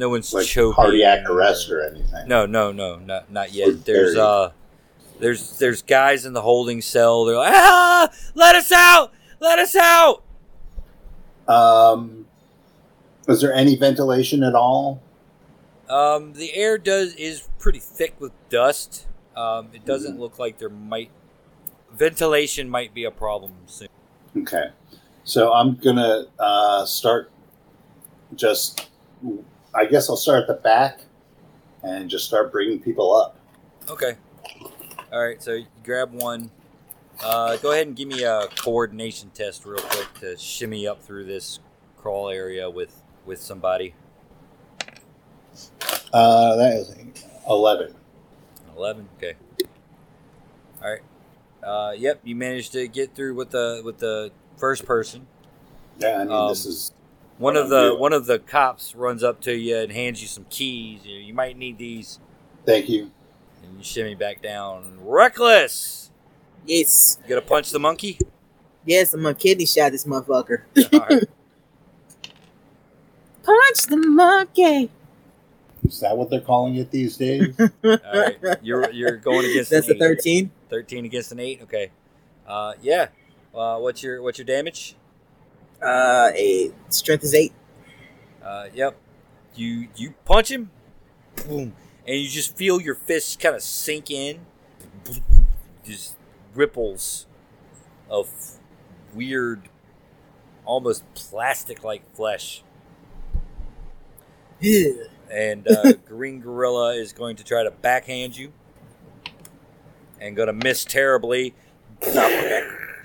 choking. Cardiac arrest or anything. No, not yet. There's guys in the holding cell. They're like, let us out! Let us out! Is there any ventilation at all? The air is pretty thick with dust. It doesn't look like there might... Ventilation might be a problem soon. Okay. So I'm going to start just... I guess I'll start at the back and just start bringing people up. Okay. All right, so you grab one. Go ahead and give me a coordination test real quick to shimmy up through this crawl area with somebody. That is 11. 11, okay. All right. Yep, you managed to get through with the first person. Yeah, I mean, this is... One of the cops runs up to you and hands you some keys. You might need these. Thank you. And you shimmy back down. Reckless. Yes. You gonna punch the monkey? Yes, I'm gonna kidney shot this motherfucker. All right. Punch the monkey. Is that what they're calling it these days? All right. You're going against. That's an 8. 13. 13 against an 8. Okay. Yeah. What's your damage? A strength is 8. Yep. You punch him, boom, and you just feel your fists kind of sink in. Just ripples of weird, almost plastic-like flesh. And Green Gorilla is going to try to backhand you, and going to miss terribly.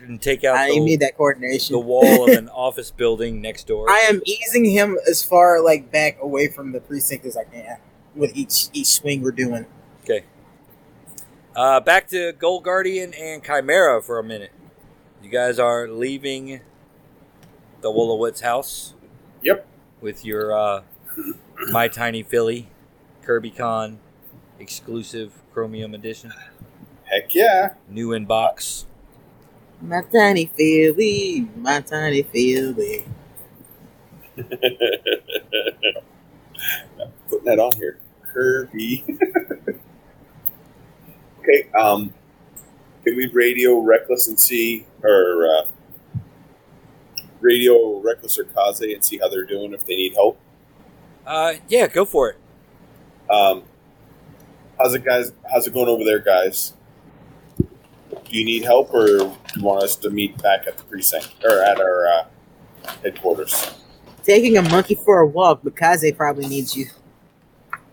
And take out I need that coordination. The wall of an office building next door. I am easing him as far back away from the precinct as I can with each swing we're doing. Okay. Back to Gold Guardian and Chimera for a minute. You guys are leaving the Wolowitz house. Yep. With your My Tiny Philly KirbyCon exclusive Chromium edition. Heck yeah. New in box. My tiny Philly, my tiny Philly. I'm putting that on here. Kirby. Okay, can we radio Reckless and see, or radio Reckless or Kaze and see how they're doing, if they need help? Yeah, go for it. How's it going over there, guys? Do you need help, or do you want us to meet back at the precinct, or at our headquarters? Taking a monkey for a walk, because they probably need you.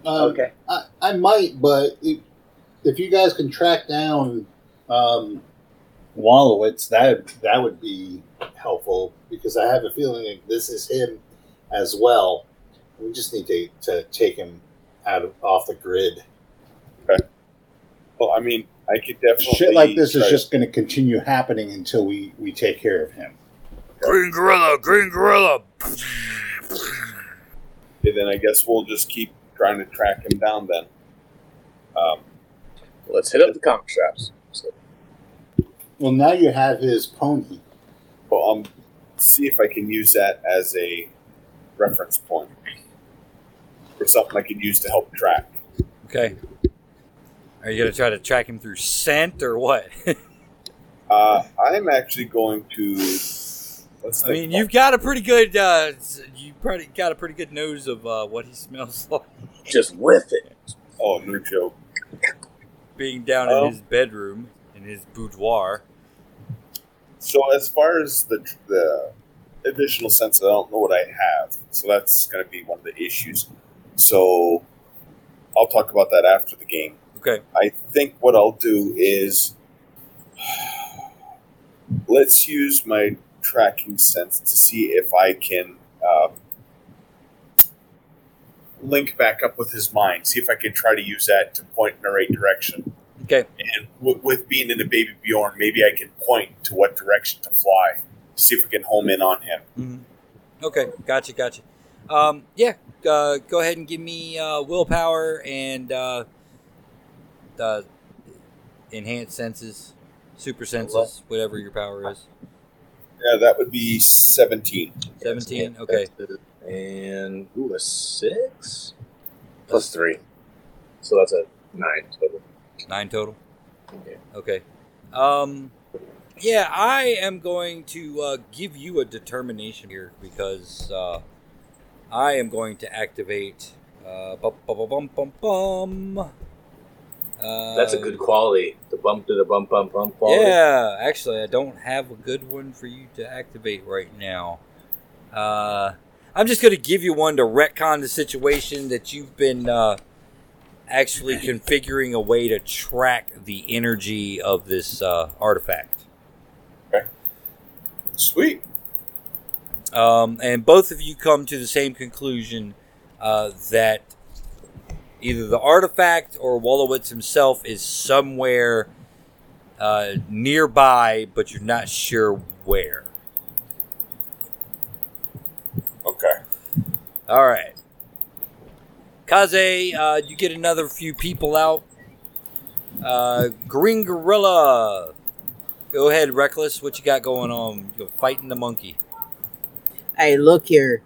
Okay. I might, but if you guys can track down Wolowitz, that would be helpful, because I have a feeling like this is him as well. We just need to take him off the grid. Okay. Well, I mean... I could definitely shit like this is just going to continue happening until we take care of him. Green Gorilla. Okay, then I guess we'll just keep trying to track him down. Then let's hit up the comic shops. So. Well, now you have his pony. Well, see if I can use that as a reference point or something I could use to help track. Okay. Are you going to try to track him through scent or what? I'm actually going to... you've got a pretty good... you probably got a pretty good nose of what he smells like. Just whiff it. Oh, no joke. Being down in his bedroom, in his boudoir. So as far as the additional scents, I don't know what I have. So that's going to be one of the issues. So I'll talk about that after the game. Okay. I think what I'll do is let's use my tracking sense to see if I can link back up with his mind. See if I can try to use that to point in the right direction. Okay. And with being in a Baby Bjorn, maybe I can point to what direction to fly to see if we can home in on him. Mm-hmm. Okay. Gotcha. Go ahead and give me willpower and... enhanced senses, super senses, whatever your power is. Yeah, that would be 17. 17, okay. And, a 6? Plus 3. So that's a 9 total. 9 total? Yeah. Okay. Yeah, I am going to give you a determination here because I am going to activate... That's a good quality. The bump to the bump bump bump quality? Yeah, actually, I don't have a good one for you to activate right now. I'm just going to give you one to retcon the situation that you've been actually configuring a way to track the energy of this artifact. Okay. Sweet. And both of you come to the same conclusion that either the artifact or Wolowitz himself is somewhere nearby, but you're not sure where. Okay. All right. Kaze, you get another few people out. Green Gorilla. Go ahead, Reckless. What you got going on? You're fighting the monkey. Hey, look here.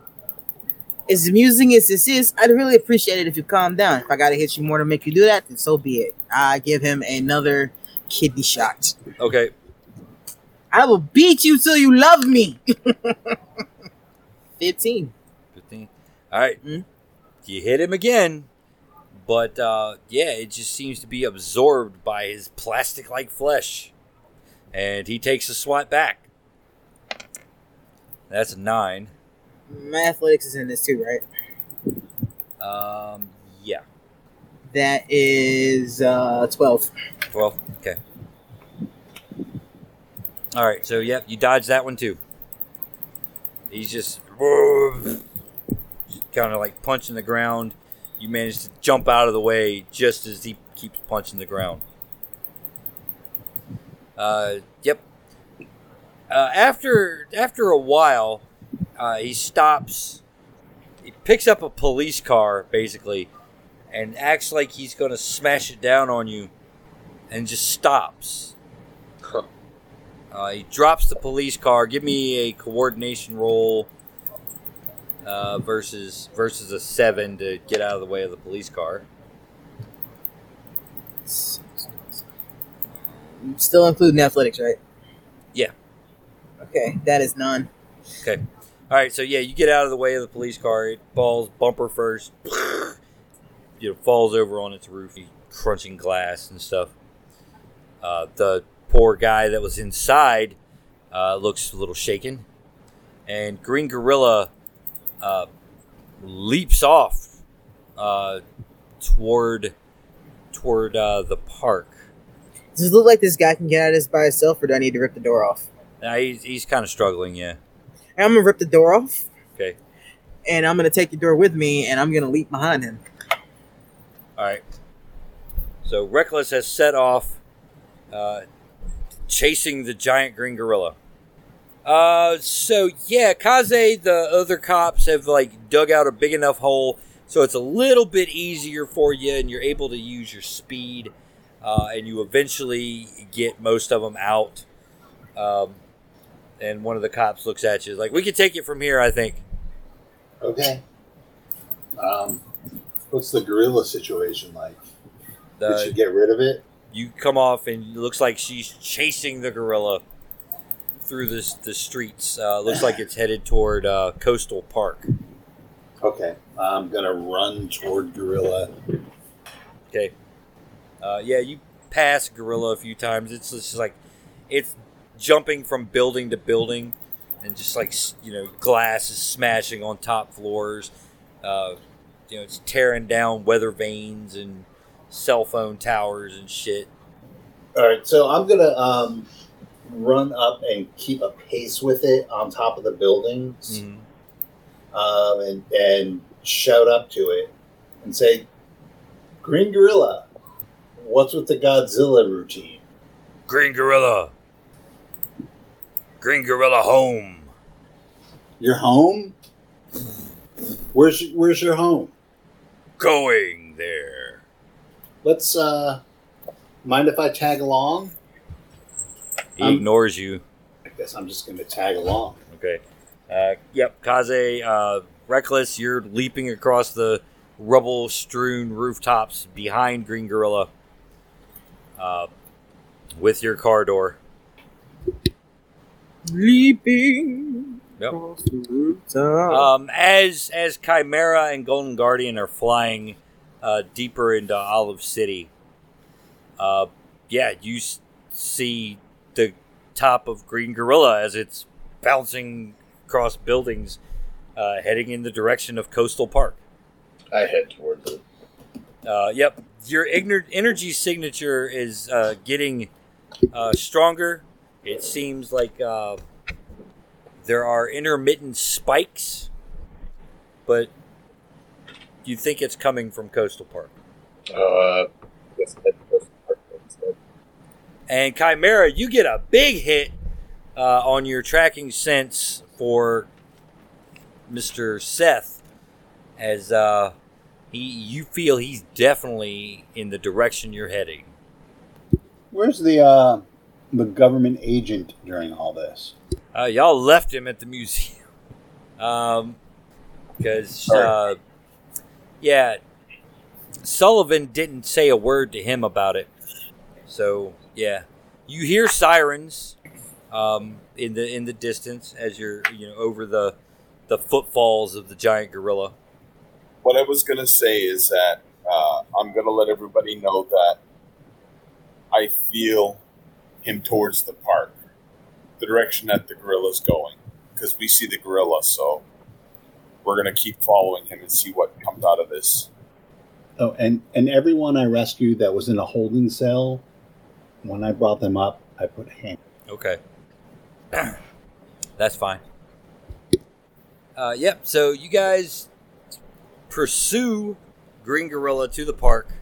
As amusing as this is, I'd really appreciate it if you calm down. If I gotta hit you more to make you do that, then so be it. I give him another kidney shot. Okay. I will beat you till you love me. 15. 15. All right. Mm-hmm. You hit him again. But, yeah, it just seems to be absorbed by his plastic-like flesh. And he takes a swat back. That's a 9. My athletics is in this too, right? Yeah. That is 12. 12, okay. All right, so, yep, you dodged that one too. He's just kind of like punching the ground. You manage to jump out of the way just as he keeps punching the ground. Yep. After a while, he stops. He picks up a police car, basically, and acts like he's going to smash it down on you and just stops. Huh. He drops the police car. Give me a coordination roll versus a 7 to get out of the way of the police car. Still including athletics, right? Yeah. Okay, that is none. Okay. All right, so yeah, you get out of the way of the police car. It falls bumper first. You know, falls over on its roof, crunching glass and stuff. The poor guy that was inside looks a little shaken. And Green Gorilla leaps off toward the park. Does it look like this guy can get out of this by himself, or do I need to rip the door off? He's kind of struggling, yeah. And I'm going to rip the door off. Okay. And I'm going to take the door with me, and I'm going to leap behind him. All right. So Reckless has set off chasing the giant green gorilla. So, yeah, Kaze, the other cops have, like, dug out a big enough hole, so it's a little bit easier for you, and you're able to use your speed, and you eventually get most of them out. And one of the cops looks at you like, we can take it from here, I think. Okay. What's the gorilla situation like? Did you get rid of it? You come off and it looks like she's chasing the gorilla through the streets. Looks like it's headed toward Coastal Park. Okay. I'm going to run toward gorilla. Okay. Yeah, you pass gorilla a few times. It's just like, it's jumping from building to building, and just like, you know, glass is smashing on top floors. You know, it's tearing down weather vanes and cell phone towers and shit. All right, so I'm gonna run up and keep a pace with it on top of the buildings, mm-hmm. and shout up to it and say, "Green Gorilla, what's with the Godzilla routine?" Green Gorilla. Green Gorilla home. Your home? Where's your home? Going there. Let's, mind if I tag along? He ignores you. I guess I'm just going to tag along. Okay. Yep, Kaze, Reckless, you're leaping across the rubble-strewn rooftops behind Green Gorilla with your car door. Leaping. Yep. As Chimera and Golden Guardian are flying deeper into Olive City, yeah, you see the top of Green Gorilla as it's bouncing across buildings, heading in the direction of Coastal Park. I head toward the... Yep. Your energy signature is getting stronger. It seems like there are intermittent spikes, but you think it's coming from Coastal Park. Yes, Coastal Park. And Chimera, you get a big hit on your tracking sense for Mr. Seth as... you feel he's definitely in the direction you're heading. Where's the government agent during all this? Y'all left him at the museum. Because Sullivan didn't say a word to him about it. So, yeah. You hear sirens in the distance as you're over the footfalls of the giant gorilla. What I was going to say is that I'm going to let everybody know that I feel him towards the park, the direction that the gorilla's going, because we see the gorilla, so we're going to keep following him and see what comes out of this. Oh, and everyone I rescued that was in a holding cell, when I brought them up, I put hand. Okay. That's fine. Yep, so you guys... pursue Green Gorilla to the park.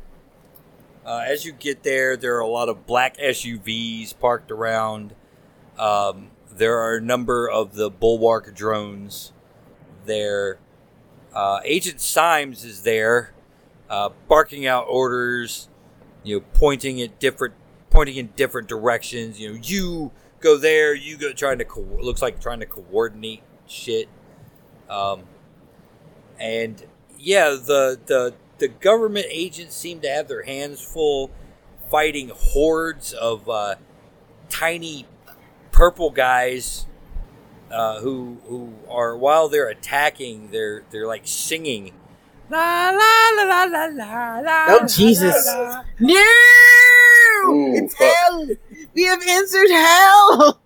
As you get there, there are a lot of black SUVs parked around. There are a number of the Bulwark drones there. Agent Symes is there, barking out orders, pointing in different directions. You go there, you go, trying to coordinate shit. Yeah, the government agents seem to have their hands full fighting hordes of tiny purple guys who are, while they're attacking, they're like singing. La la la la la la la. Oh Jesus! La, la. No! Ooh, it's hell. We have answered hell.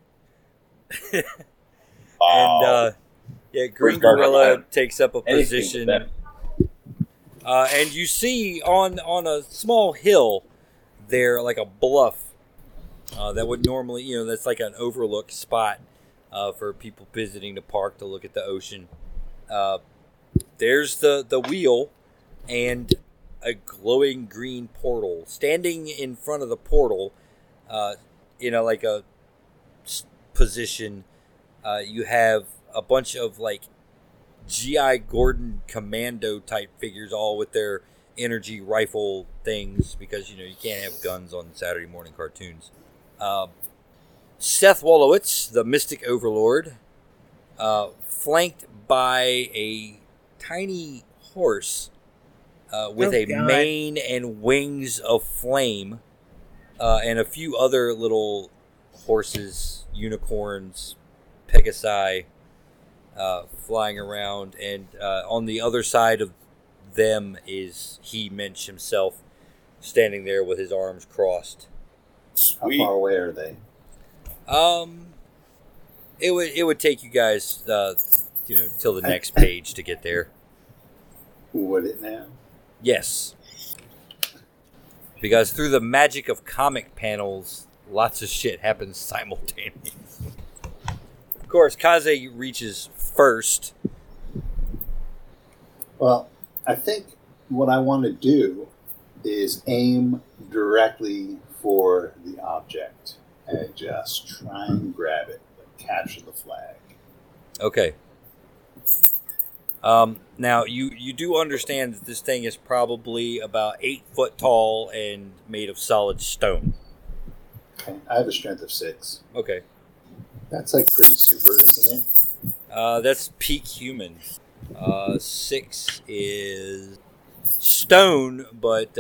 Wow. And Green Gorilla takes up a position. And you see on a small hill there, like a bluff that would normally, that's like an overlook spot for people visiting the park to look at the ocean. There's the wheel and a glowing green portal. Standing in front of the portal, like a position, you have a bunch of like G.I. Gordon commando type figures, all with their energy rifle things, because you can't have guns on Saturday morning cartoons. Seth Wolowitz, the Mystic Overlord, flanked by a tiny horse with a mane and wings of flame, and a few other little horses, unicorns, pegasi, flying around, and on the other side of them is He-Mensch himself, standing there with his arms crossed. Sweet. How far away are they? It would take you guys, till the next page to get there. Would it now? Yes, because through the magic of comic panels, lots of shit happens simultaneously. Of course, Kaze reaches first. Well, I think what I want to do is aim directly for the object and just try and grab it, and capture the flag. Okay. Now, you do understand that this thing is probably about 8 foot tall and made of solid stone. Okay. I have a strength of 6. Okay. That's like pretty super, isn't it? That's peak human. 6 is stone, but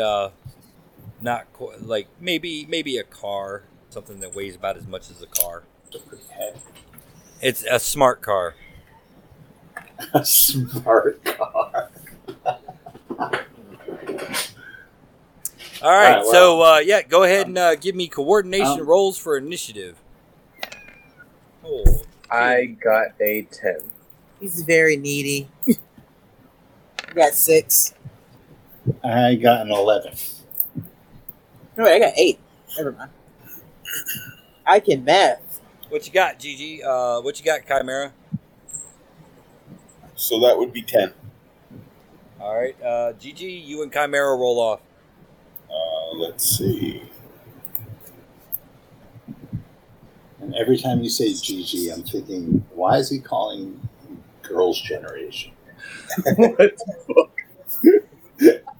not quite, like maybe a car, something that weighs about as much as a car. It's a smart car. A smart car. All right, well, so, yeah, go ahead and give me coordination rolls for initiative. Oh, I got a 10. He's very needy. I got 6. I got an 11. No, wait, I got 8. Never mind. I can math. What you got, Gigi? What you got, Chimera? So that would be 10. All right, Gigi, you and Chimera roll off. Let's see. And every time you say Gigi, I'm thinking, why is he calling Girls' Generation? What the fuck?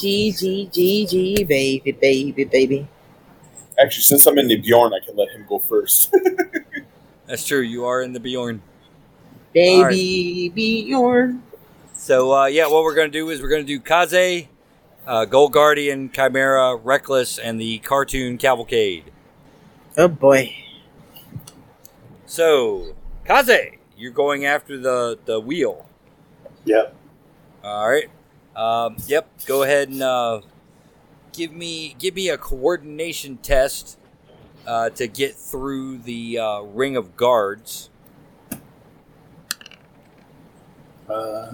Gigi, Gigi, baby, baby, baby. Actually, since I'm in the Bjorn, I can let him go first. That's true. You are in the Bjorn. Baby right. Bjorn. So, yeah, what we're going to do is we're going to do Kaze, Gold Guardian, Chimera, Reckless, and the Cartoon Cavalcade. Oh, boy. So, Kaze, you're going after the wheel. Yep. All right. Yep, go ahead and give me a coordination test to get through the ring of guards. Uh,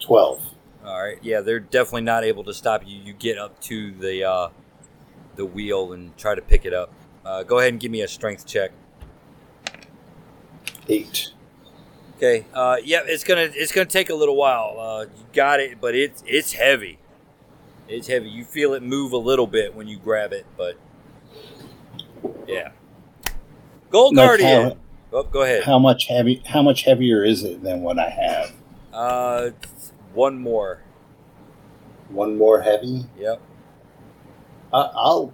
12. All right. Yeah, they're definitely not able to stop you. You get up to the wheel and try to pick it up. Go ahead and give me a strength check. 8. Okay. Yeah, it's gonna take a little while. You got it, but it's heavy. It's heavy. You feel it move a little bit when you grab it, but yeah. Gold Guardian. Oh, go ahead. How much heavier is it than what I have? One more. One more heavy? Yep. I'll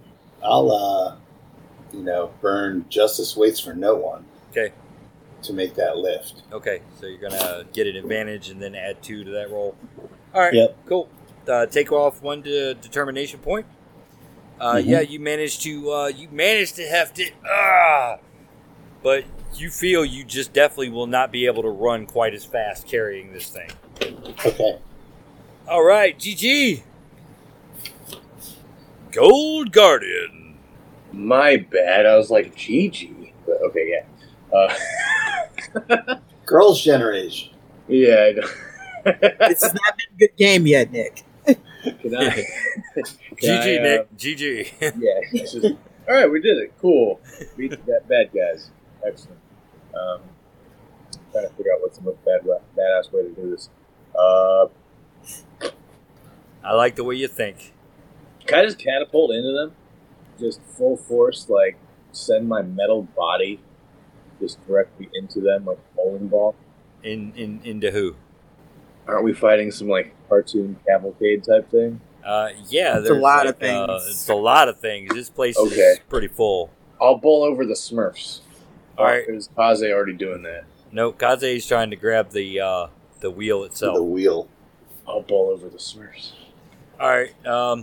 burn Justice Waits for no one. Okay. To make that lift. Okay, so you're going to get an advantage and then add 2 to that roll. All right, yep. Cool. Take off 1 determination point. Mm-hmm. Yeah, you managed to heft it. But you feel you just definitely will not be able to run quite as fast carrying this thing. Okay. All right, GG. Gold Guardian. My bad. I was like, GG. But okay, yeah. Girls' Generation. Yeah, I know. It's not been a good game yet, Nick. GG, Nick. GG. Yeah. Just, all right, we did it. Cool. Beat that bad guys. Excellent. Trying to figure out what's the most badass way to do this. I like the way you think. Can I just catapult into them? Just full force, like send my metal body just directly into them like a bowling ball. Into who? Aren't we fighting some like cartoon cavalcade type thing? Yeah, there's a lot of things. It's a lot of things. This place is pretty full. I'll bowl over the Smurfs. All right, is Kaze already doing that? No, Kaze is trying to grab the wheel itself. The wheel. I'll bowl over the Smurfs. All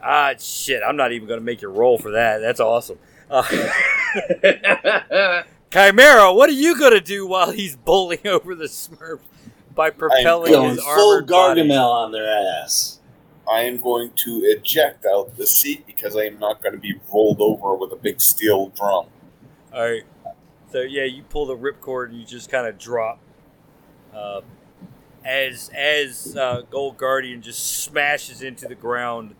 right. Shit! I'm not even going to make you roll for that. That's awesome. Chimera, what are you going to do while he's bowling over the Smurf by propelling his armored body? I'm going full Gargamel on their ass. I am going to eject out the seat because I am not going to be rolled over with a big steel drum. All right. So, yeah, you pull the ripcord and you just kind of drop. As Gold Guardian just smashes into the ground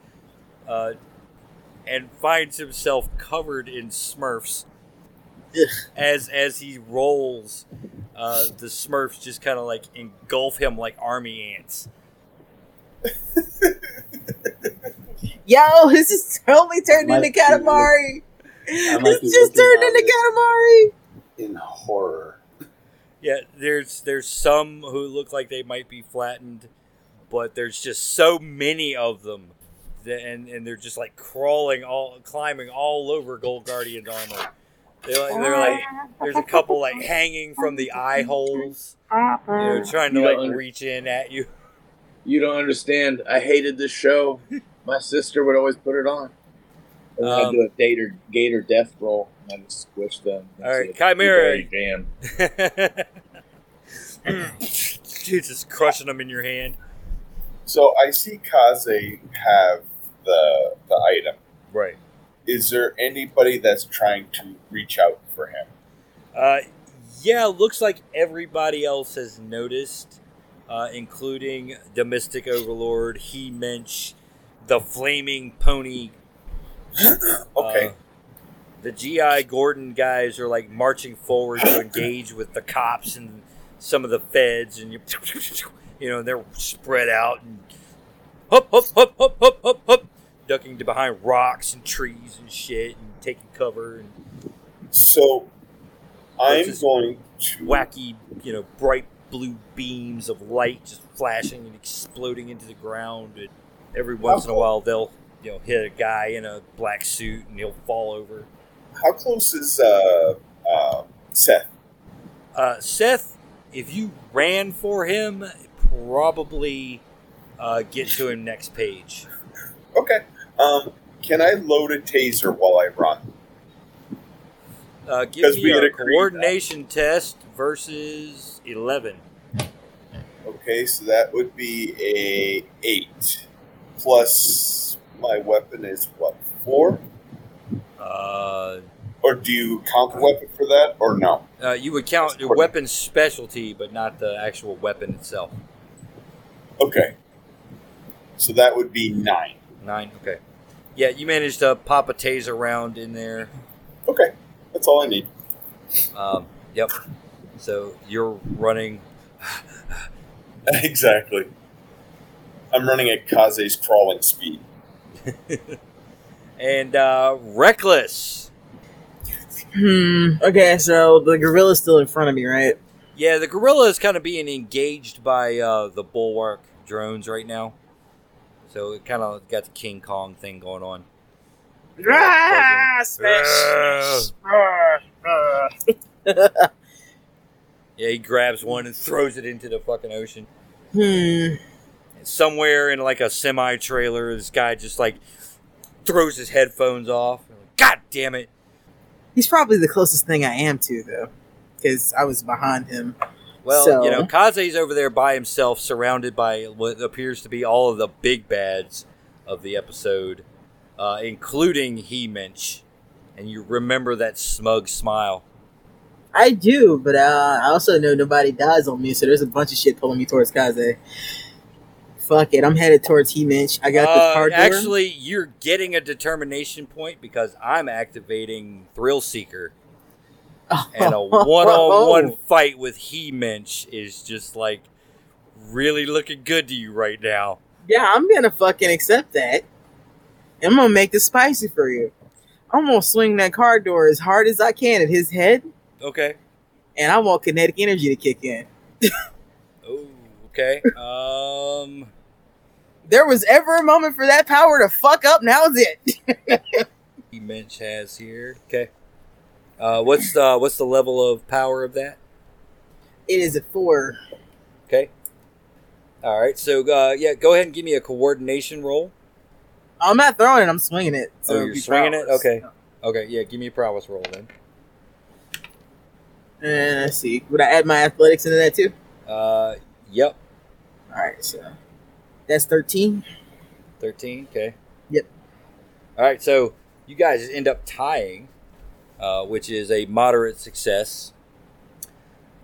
and finds himself covered in Smurfs. As he rolls, the Smurfs just kind of like engulf him like army ants. Yo, this is totally turned into Katamari. It's just turned into Katamari. In horror. Yeah, there's some who look like they might be flattened, but there's just so many of them, and they're just like climbing all over Gold Guardian's armor. They're like, there's a couple like hanging from the eye holes, trying to reach in at you. You don't understand. I hated this show. My sister would always put it on. I do a gator death roll. I just squish them. All right, Chimera. Jam. You're just crushing them in your hand. So I see Kaze have the item. Right. Is there anybody that's trying to reach out for him? Yeah, looks like everybody else has noticed, including Domestic Overlord, He-Mensch, the Flaming Pony. Okay. The G.I. Gordon guys are like marching forward to engage with the cops and some of the feds, and you know they're spread out and hop, hop, hop, hop, hop, hop, hop, ducking to behind rocks and trees and shit and taking cover. And so I'm going to wacky, bright blue beams of light just flashing and exploding into the ground. And every once in a while, they'll hit a guy in a black suit and he'll fall over. How close is Seth? Seth, if you ran for him, probably get to him next page. Okay. Can I load a taser while I run? Give me a coordination test versus 11. Okay, so that would be a 8. Plus, my weapon is what, 4? Or do you count the weapon for that, or no? You would count your weapon's specialty, but not the actual weapon itself. Okay. So that would be 9. 9, okay. Yeah, you managed to pop a taser round in there. Okay, that's all I need. Yep. So you're running. Exactly. I'm running at Kaze's crawling speed. And Reckless. Okay, so the gorilla's still in front of me, right? Yeah, the gorilla is kind of being engaged by the bulwark drones right now. So it kind of got the King Kong thing going on. Smash. Yeah, he grabs one and throws it into the fucking ocean. Somewhere in like a semi-trailer, this guy just like throws his headphones off. God damn it. He's probably the closest thing I am to, though, because I was behind him. Well, so. Kaze's over there by himself, surrounded by what appears to be all of the big bads of the episode, including He-Mensch. And you remember that smug smile. I do, but I also know nobody dies on me, so there's a bunch of shit pulling me towards Kaze. Fuck it, I'm headed towards He-Mensch. I got the card door. Actually, you're getting a determination point because I'm activating Thrill Seeker. And a one-on-one fight with He-Mensch is just, like, really looking good to you right now. Yeah, I'm gonna fucking accept that. I'm gonna make this spicy for you. I'm gonna swing that car door as hard as I can at his head. Okay. And I want kinetic energy to kick in. Oh, okay. There was ever a moment for that power to fuck up, now's it. He-Mensch has here. Okay. What's the level of power of that? It is a 4. Okay. All right. So go ahead and give me a coordination roll. I'm not throwing it. I'm swinging it. So you're swinging prowess. It. Okay. No. Okay. Yeah. Give me a prowess roll then. And let's see. Would I add my athletics into that too? Yep. All right. So that's 13. 13. Okay. Yep. All right. So you guys end up tying. Which is a moderate success.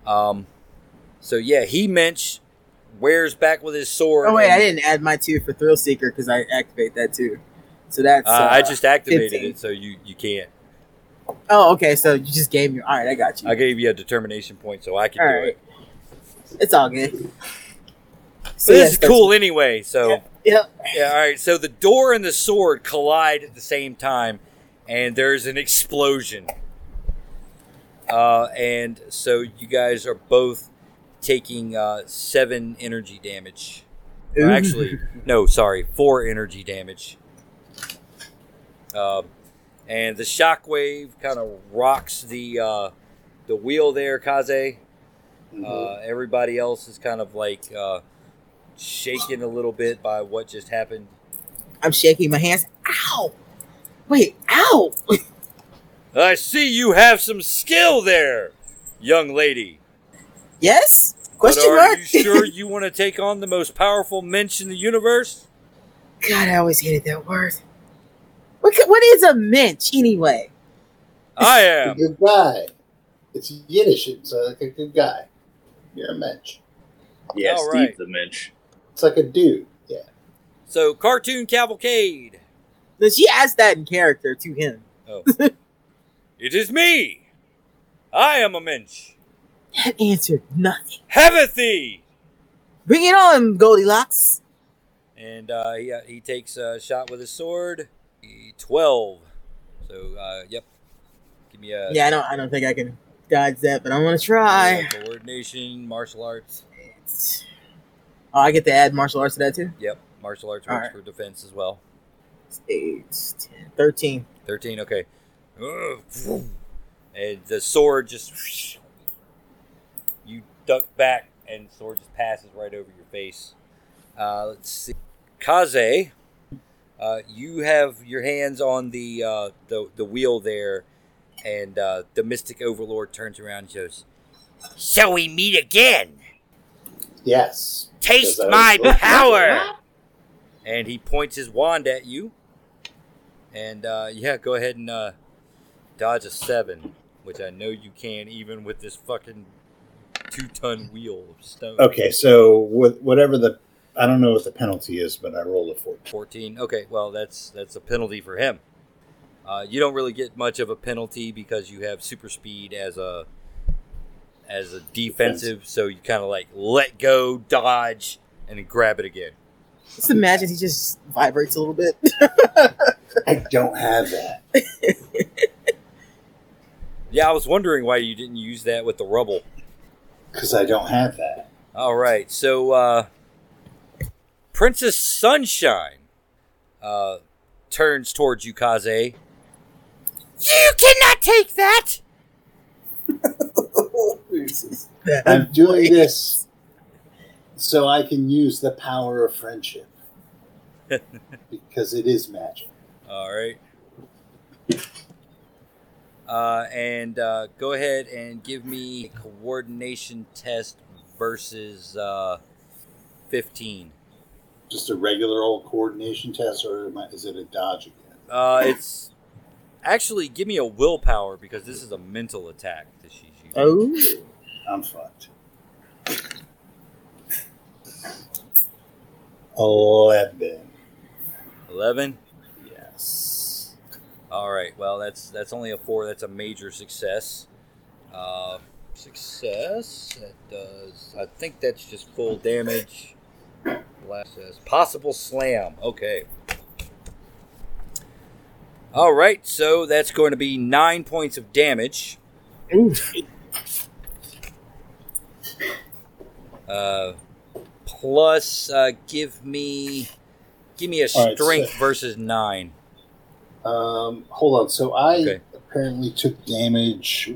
So yeah, He-Mensch wears back with his sword. Oh wait, I didn't add my 2 for Thrill Seeker because I activate that too. So that's I just activated 15. It, so you can't. Oh, okay. So you just gave me. All right, I got you. I gave you a determination point, so I can do it. It's all good. So this is cool anyway. So yeah. All right. So the door and the sword collide at the same time. And there's an explosion. And so you guys are both taking 7 energy damage. Or actually, no, sorry, 4 energy damage. And the shockwave kind of rocks the wheel there, Kaze. Everybody else is kind of like shaken a little bit by what just happened. I'm shaking my hands. Ow! Wait, ow! I see you have some skill there, young lady. Yes? Question mark? Are you sure you want to take on the most powerful mensch in the universe? God, I always hated that word. What is a mensch, anyway? I am. It's a good guy. It's Yiddish. It's like a good guy. You're a mensch. Yeah, all Steve's right. A mensch. It's like a dude, yeah. So, Cartoon Cavalcade. No, she asked that in character to him. Oh. It is me. I am a mensch. That answered nothing. Have thee! Bring it on, Goldilocks. And he takes a shot with his sword. 12. So, yep. Give me a... Yeah, I don't think I can dodge that, but I want to try. Yeah, coordination, martial arts. Oh, I get to add martial arts to that, too? Yep. Martial arts works for defense as well. 8, 10, 13. 13, okay. And the sword just... You duck back, and the sword just passes right over your face. Let's see. Kaze, you have your hands on the wheel there, and the Mystic Overlord turns around and goes, "Shall we meet again?" Yes. "Taste my power!" And he points his wand at you. And, go ahead and dodge a 7, which I know you can, even with this fucking 2-ton wheel of stone. Okay, so whatever I don't know what the penalty is, but I rolled a 14. 14, okay, well, that's a penalty for him. You don't really get much of a penalty because you have super speed as a defensive, so you kind of like let go, dodge, and then grab it again. Just imagine he just vibrates a little bit. I don't have that. Yeah, I was wondering why you didn't use that with the rubble. Because I don't have that. All right, so Princess Sunshine turns towards you, Kaze. You cannot take that! I'm doing this so I can use the power of friendship because it is magic. All right. And go ahead and give me a coordination test versus 15. Just a regular old coordination test, or is it a dodge again? It's actually give me a willpower because this is a mental attack that she's using. Oh, I'm fucked. 11? Yes. All right. Well, that's only a 4. That's a major success. Success. That does. I think that's just full damage. Last says possible slam. Okay. All right. So that's going to be 9 points of damage. Ooh. Plus, give me a strength versus 9. Hold on. So I apparently took damage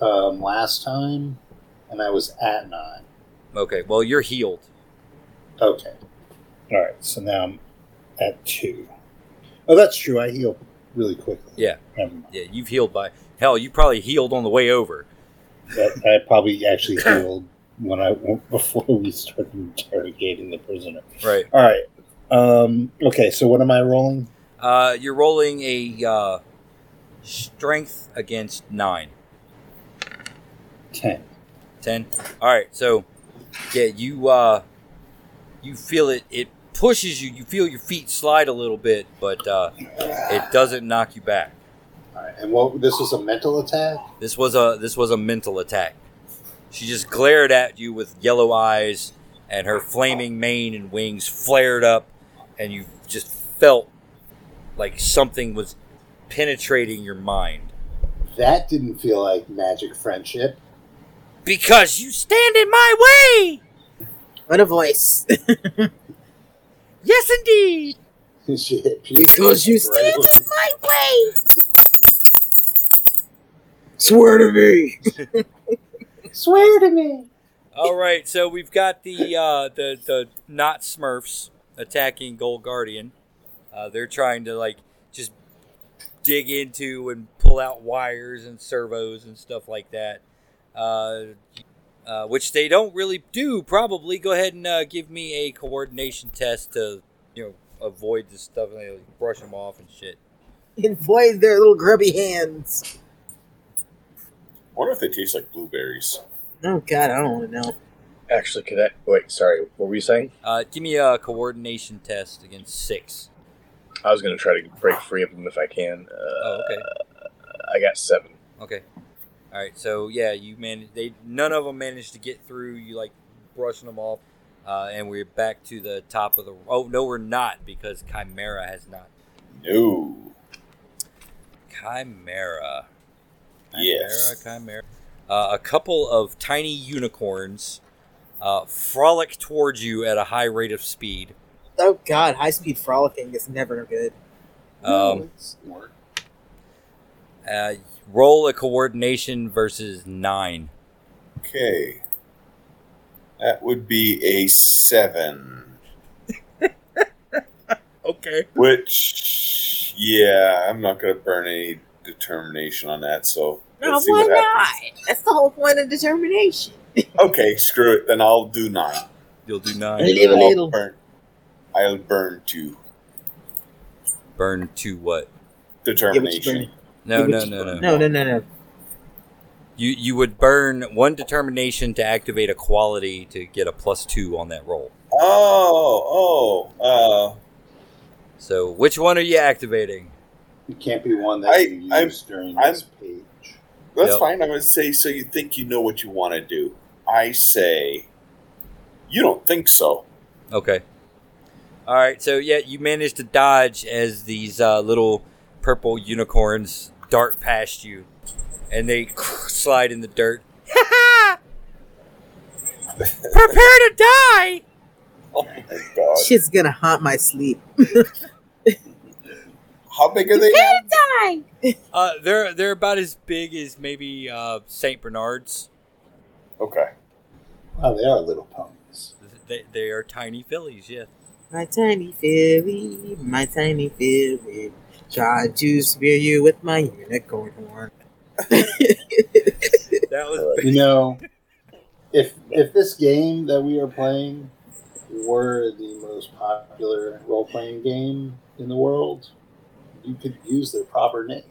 last time, and I was at 9. Okay. Well, you're healed. Okay. All right. So now I'm at 2. Oh, that's true. I heal really quickly. Yeah. Yeah. You've healed by hell. You probably healed on the way over. I probably actually healed. Before we started interrogating the prisoner. Right. All right. Okay, so what am I rolling? You're rolling a strength against 9. 10. All right, so, yeah, you feel it. It pushes you. You feel your feet slide a little bit, but it doesn't knock you back. All right, and this was a mental attack? This was a mental attack. She just glared at you with yellow eyes, and her flaming mane and wings flared up, and you just felt like something was penetrating your mind. That didn't feel like magic friendship. Because you stand in my way! What a voice. Yes, indeed! Because you stand in my way! Swear to me! Swear to me. All right, so we've got the not Smurfs attacking Gold Guardian. They're trying to like just dig into and pull out wires and servos and stuff like that. which they don't really do, probably. Go ahead and give me a coordination test to, avoid this stuff and they like, brush them off and shit. Avoid their little grubby hands. I wonder if they taste like blueberries. Oh, God, I don't want to know. Actually, wait, sorry, what were you saying? Give me a coordination test against 6. I was going to try to break free of them if I can. Okay. I got 7. Okay. All right, so, yeah, none of them managed to get through. You, brushing them off, and we're back to the top of the... Oh, no, we're not, because Chimera has not. No. Chimera... Yes. Chimera. A couple of tiny unicorns frolic towards you at a high rate of speed. Oh, God. High-speed frolicking is never good. Roll a coordination versus 9. Okay. That would be a 7. Okay. Which, yeah, I'm not going to burn any determination on that, so... No, why not? That's the whole point of determination. Okay, screw it. Then I'll do 9. You'll do 9. I'll burn 2. Burn 2 what? Determination. No. You would burn 1 determination to activate a quality to get a +2 on that roll. So which one are you activating? It can't be one that you use during this page. That's fine. I'm going to say, so you think you know what you want to do. I say, you don't think so. Okay. All right. So, yeah, you manage to dodge as these little purple unicorns dart past you. And they slide in the dirt. Ha ha! Prepare to die! Oh, my God. She's going to haunt my sleep. How big are they? They're about as big as maybe St. Bernard's. Okay. Wow, they are little ponies. They are tiny fillies, yeah. My tiny filly, my tiny filly. Try to spear you with my unicorn horn. That was big. If this game that we are playing were the most popular role-playing game in the world, you could use their proper name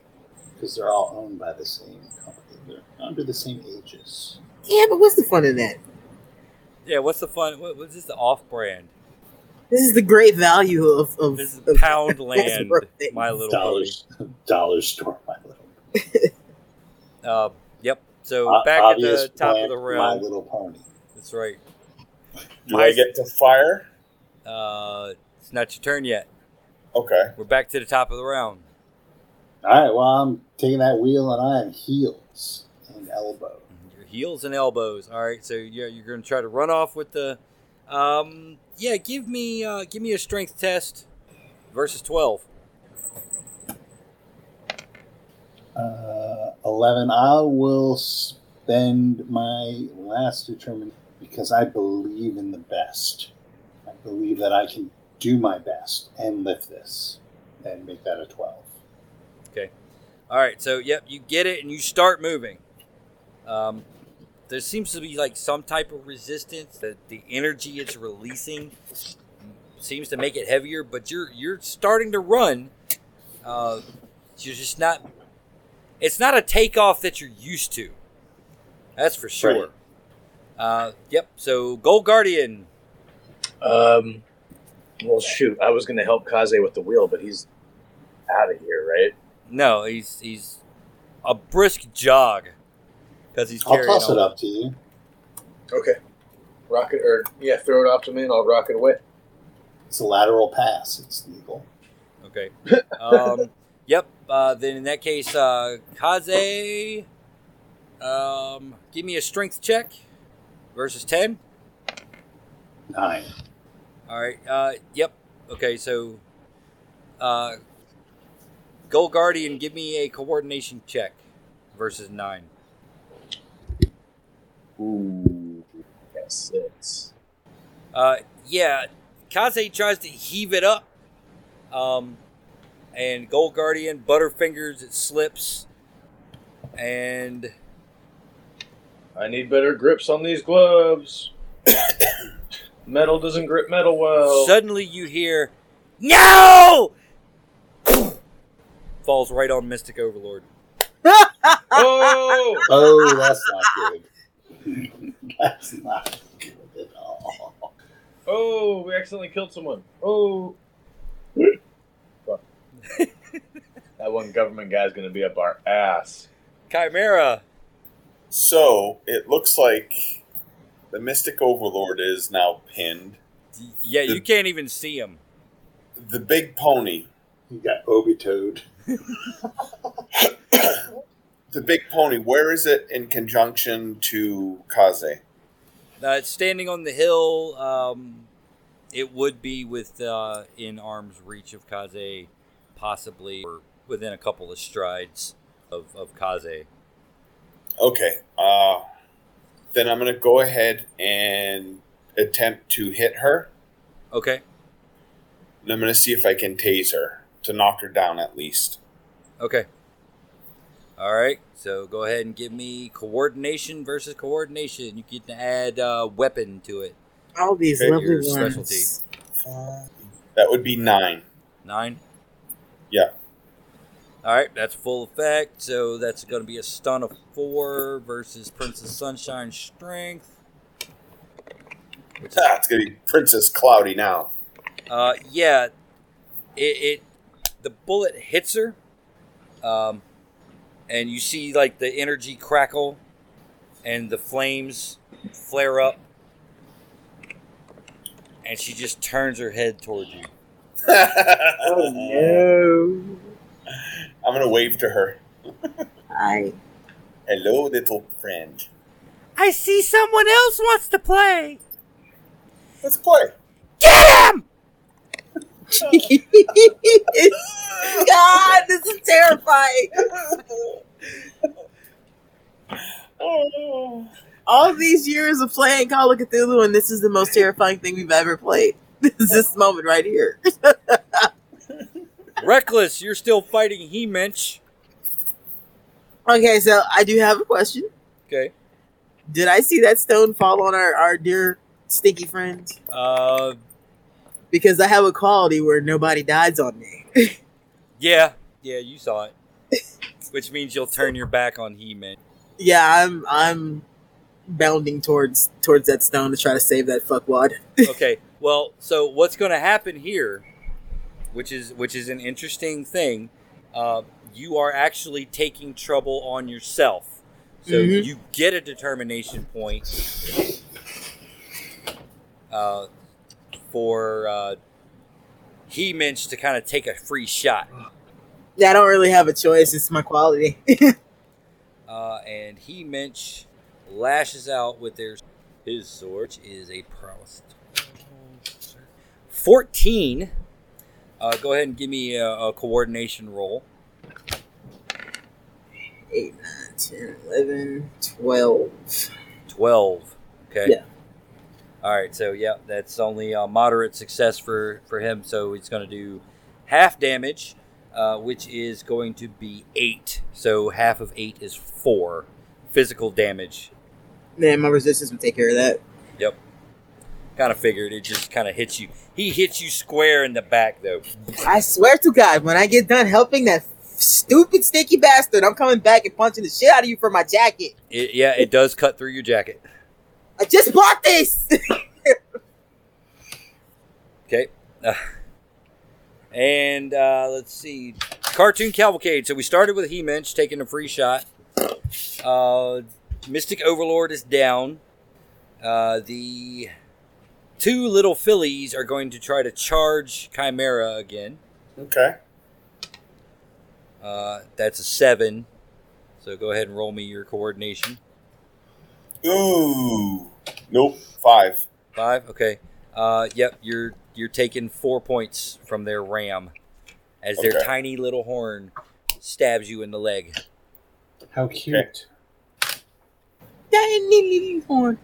because they're all owned by the same company. They're under the same aegis. Yeah, but what's the fun in that? Yeah, what's the fun? What's this? The off-brand. This is the great value of this is Poundland. My Little Pony. Dollar Store. My Little Pony. Yep. So back at the top of the realm. My Little Pony. That's right. Do I get to fire? It's not your turn yet. Okay. We're back to the top of the round. All right, well, I'm taking that wheel, and I am heels and elbow. Your heels and elbows. All right, so yeah, you're going to try to run off with the... give me a strength test versus 12. 11. I will spend my last determination because I believe in the best. I believe that I can... do my best and lift this and make that a 12. Okay. All right. So, yep, you get it and you start moving. There seems to be some type of resistance that the energy it's releasing seems to make it heavier, but you're starting to run. You're just not, it's not a takeoff that you're used to. That's for sure. Right. Yep. So Gold Guardian, well, shoot! I was going to help Kaze with the wheel, but he's out of here, right? No, he's a brisk jog because he's carrying. I'll toss it up to you. Okay, rocket throw it up to me, and I'll rock it away. It's a lateral pass. It's legal. Okay. Yep. Then in that case, Kaze, give me a strength check versus 10. 9. All right. Yep. Okay. So, Gold Guardian, give me a coordination check versus 9. Ooh. That's 6. Yeah. Kaze tries to heave it up. And Gold Guardian butterfingers. It slips. And I need better grips on these gloves. Metal doesn't grip metal well. Suddenly you hear, no! Falls right on Mystic Overlord. Oh! Oh, that's not good. That's not good at all. Oh, we accidentally killed someone. Oh. Fuck. That one government guy's going to be up our ass. Chimera. So, it looks like the Mystic Overlord is now pinned. Yeah, you can't even see him. The big pony. He got Obitoed. The big pony, where is it in conjunction to Kaze? It's standing on the hill. It would be in arm's reach of Kaze, possibly, or within a couple of strides of Kaze. Okay. Then I'm going to go ahead and attempt to hit her. Okay. And I'm going to see if I can tase her to knock her down at least. Okay. All right. So go ahead and give me coordination versus coordination. You get to add weapon to it. All these lovely ones. Specialty. That would be 9. 9? Yeah. All right, that's full effect, so that's going to be a stun of 4 versus Princess Sunshine Strength. It's going to be Princess Cloudy now. Yeah, the bullet hits her, and you see like the energy crackle, and the flames flare up, and she just turns her head toward you. Oh no. I'm going to wave to her. Hi. Hello, little friend. I see someone else wants to play. Let's play. Get him! God, this is terrifying. Oh. All these years of playing Call of Cthulhu, and this is the most terrifying thing we've ever played. This is this moment right here. Reckless, you're still fighting He-Mensch. Okay, so I do have a question. Okay. Did I see that stone fall on our dear stinky friend? Because I have a quality where nobody dies on me. Yeah, you saw it. Which means you'll turn your back on He-Mensch. Yeah, I'm bounding towards that stone to try to save that fuckwad. Okay, well, so what's going to happen here... Which is an interesting thing. You are actually taking trouble on yourself, so you get a determination point for He-Mensch to kind of take a free shot. Yeah, I don't really have a choice. It's my quality. And He-Mensch lashes out with his sword, which is a prowess 14. Go ahead and give me a coordination roll. 8, 9, 10, 11, 12. 12. Okay. Yeah. All right. So, yeah, that's only a moderate success for him. So, he's going to do half damage, which is going to be 8. So, half of 8 is 4 physical damage. Man, my resistance would take care of that. Yep. Kind of figured. It just kind of hits you. He hits you square in the back, though. I swear to God, when I get done helping that stupid, stinky bastard, I'm coming back and punching the shit out of you for my jacket. It does cut through your jacket. I just bought this! Okay. And, let's see. Cartoon Cavalcade. So we started with He-Mensch taking a free shot. Mystic Overlord is down. The... 2 little fillies are going to try to charge Chimera again. Okay. That's a 7. So go ahead and roll me your coordination. Ooh. Nope. 5. 5? Okay. Yep, you're taking 4 points from their ram as their tiny little horn stabs you in the leg. How cute. Tiny little horn.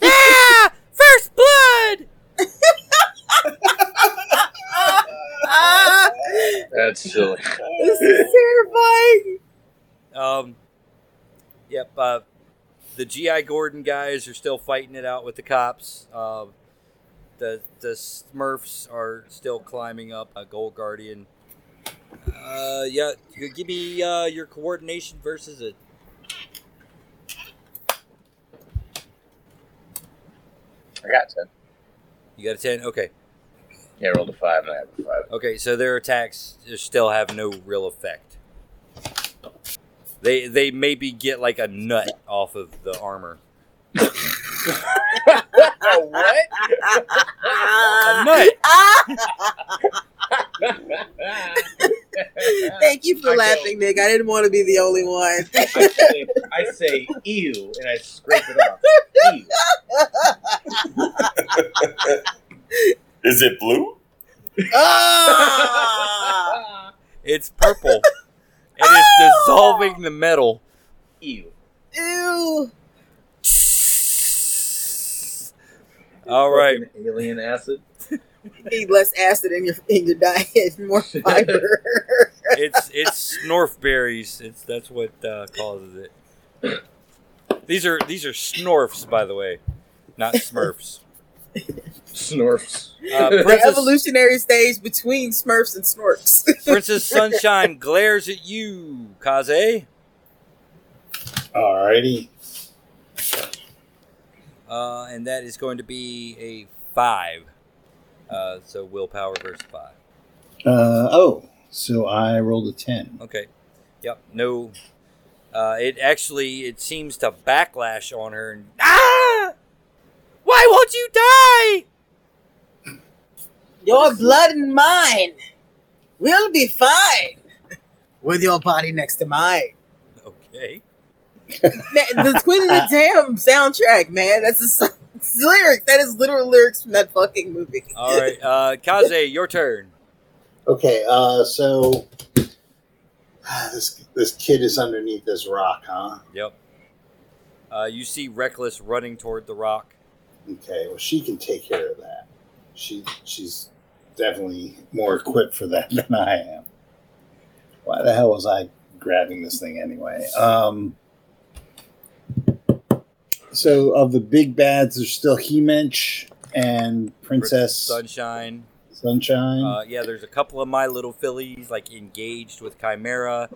Ah! First blood! That's silly. This is terrifying. Yep. The G.I. Gordon guys are still fighting it out with the cops. The Smurfs are still climbing up a Gold Guardian. Yeah, give me your coordination versus a... I got 10. You got a 10? Okay. Yeah, I rolled a 5 and I have a 5. Okay, so their attacks still have no real effect. They maybe get like a nut off of the armor. What? A nut. Thank you for laughing, Nick. I didn't want to be the only one. I say ew, and I scrape it off. Ew. Is it blue? It's purple. And it's dissolving the metal. Ew. Ew. All right. Alien acid. You need less acid in your diet, more fiber. It's snorf berries. That's what causes it. These are snorfs, by the way, not Smurfs. Snorfs. The evolutionary stage between Smurfs and Snorks. Princess Sunshine glares at you, Kaze. Alrighty. And that is going to be a 5. So willpower versus 5. So I rolled a 10. Okay. Yep. No. It seems to backlash on her. And, why won't you die? Your blood and mine will be fine with your body next to mine. Okay. The Queen of the Damn soundtrack, man. That's the song. It's lyrics. That is literal lyrics from that fucking movie. All right, Kaze, your turn. Okay, so this kid is underneath this rock, huh? Yep. You see Reckless running toward the rock. Okay, well, she can take care of that. She's definitely more equipped for that than I am. Why the hell was I grabbing this thing anyway? So, of the big bads, there's still He-Mensch and Princess Sunshine. Yeah, there's a couple of My Little Phillies, like, engaged with Chimera.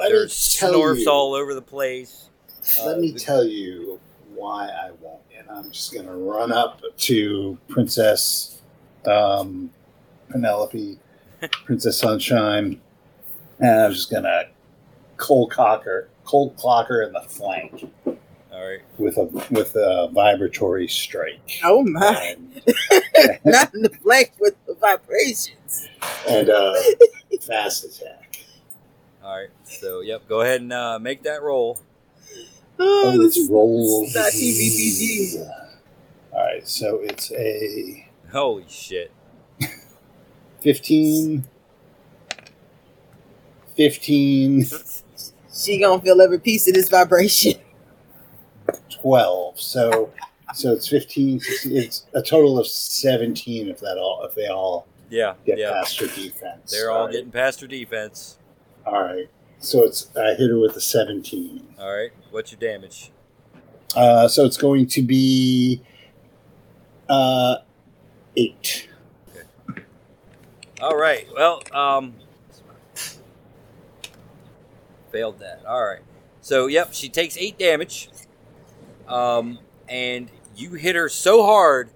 There's Snorfs all over the place. Let me tell you why I won't. And I'm just going to run up to Princess Penelope, Princess Sunshine, and I'm just going to cold clock her in the flank. All right. With a vibratory strike. Oh my! Not in the flank with the vibrations. And fast attack. All right. So yep, go ahead and make that roll. Oh, this roll. Not TVPG. All right. So it's a holy shit. 15. She gonna feel every piece of this vibration. 12, so it's 15. It's a total of 17. If they all get past her defense, they're all getting past her defense. All right, so it's I hit her with a 17. All right, what's your damage? So it's going to be 8. Okay. All right. Well, failed that. All right. So yep, she takes 8 damage. And you hit her so hard,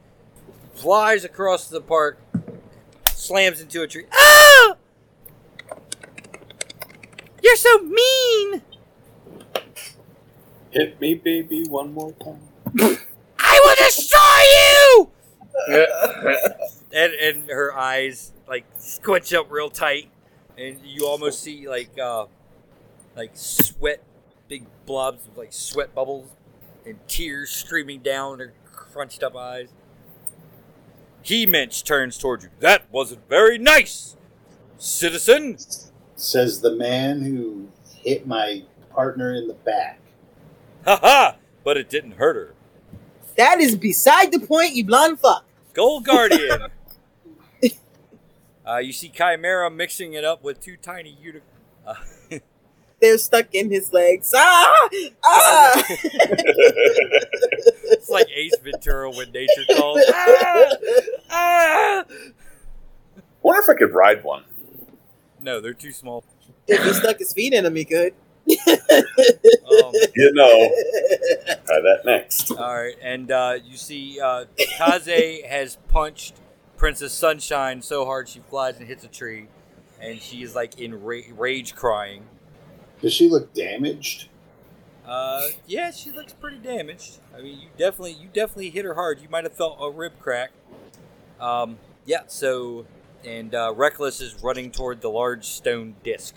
flies across the park, slams into a tree. Oh! You're so mean! Hit me, baby, one more time. I will destroy you! and her eyes, like, squinch up real tight, and you almost see, like sweat, big blobs of, like, sweat bubbles. And tears streaming down her crunched-up eyes. He-Mensch turns toward you. That wasn't very nice, citizen. Says the man who hit my partner in the back. Ha-ha! But it didn't hurt her. That is beside the point, you blonde fuck. Gold Guardian. You see Chimera mixing it up with two tiny unicorns. They're stuck in his legs. Ah! Ah! It's like Ace Ventura when nature calls. Ah! Ah! Wonder if I could ride one. No, they're too small. If he stuck his feet in them, he could. You know. Try that next. All right, and you see Kaze has punched Princess Sunshine so hard she flies and hits a tree, and she is like in rage crying. Does she look damaged? Yeah, she looks pretty damaged. I mean, you definitely hit her hard. You might have felt a rib crack. Yeah, so... And Reckless is running toward the large stone disc.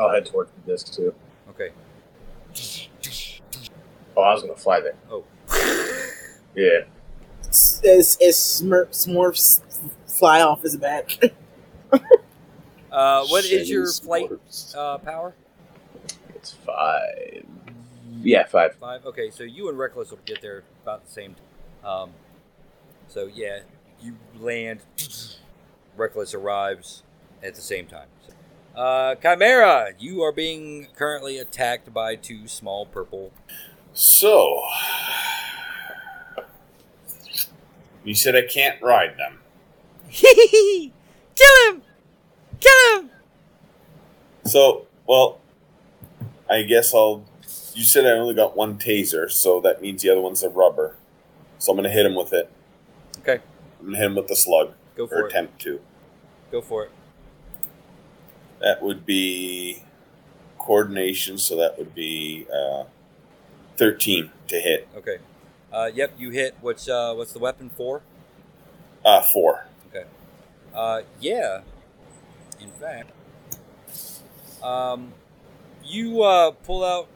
I'll head toward the disc, too. Okay. Oh, I was going to fly there. Oh. Yeah. As Smurfs fly off his back. What is your flight power? It's 5. Yeah, 5. 5? Okay, so you and Reckless will get there about the same time. So, yeah. You land, Reckless arrives at the same time. Chimera, you are being currently attacked by two small purple. So, you said I can't ride them. Kill him! Kill him! So, well, I guess you said I only got one taser, so that means the other one's a rubber. So I'm going to hit him with it. Okay. I'm going to hit him with the slug. Go for it. Or attempt to. Go for it. That would be coordination, so that would be 13 to hit. Okay. Yep, you hit. What's the weapon for? 4. Okay. Yeah. In fact, you pull out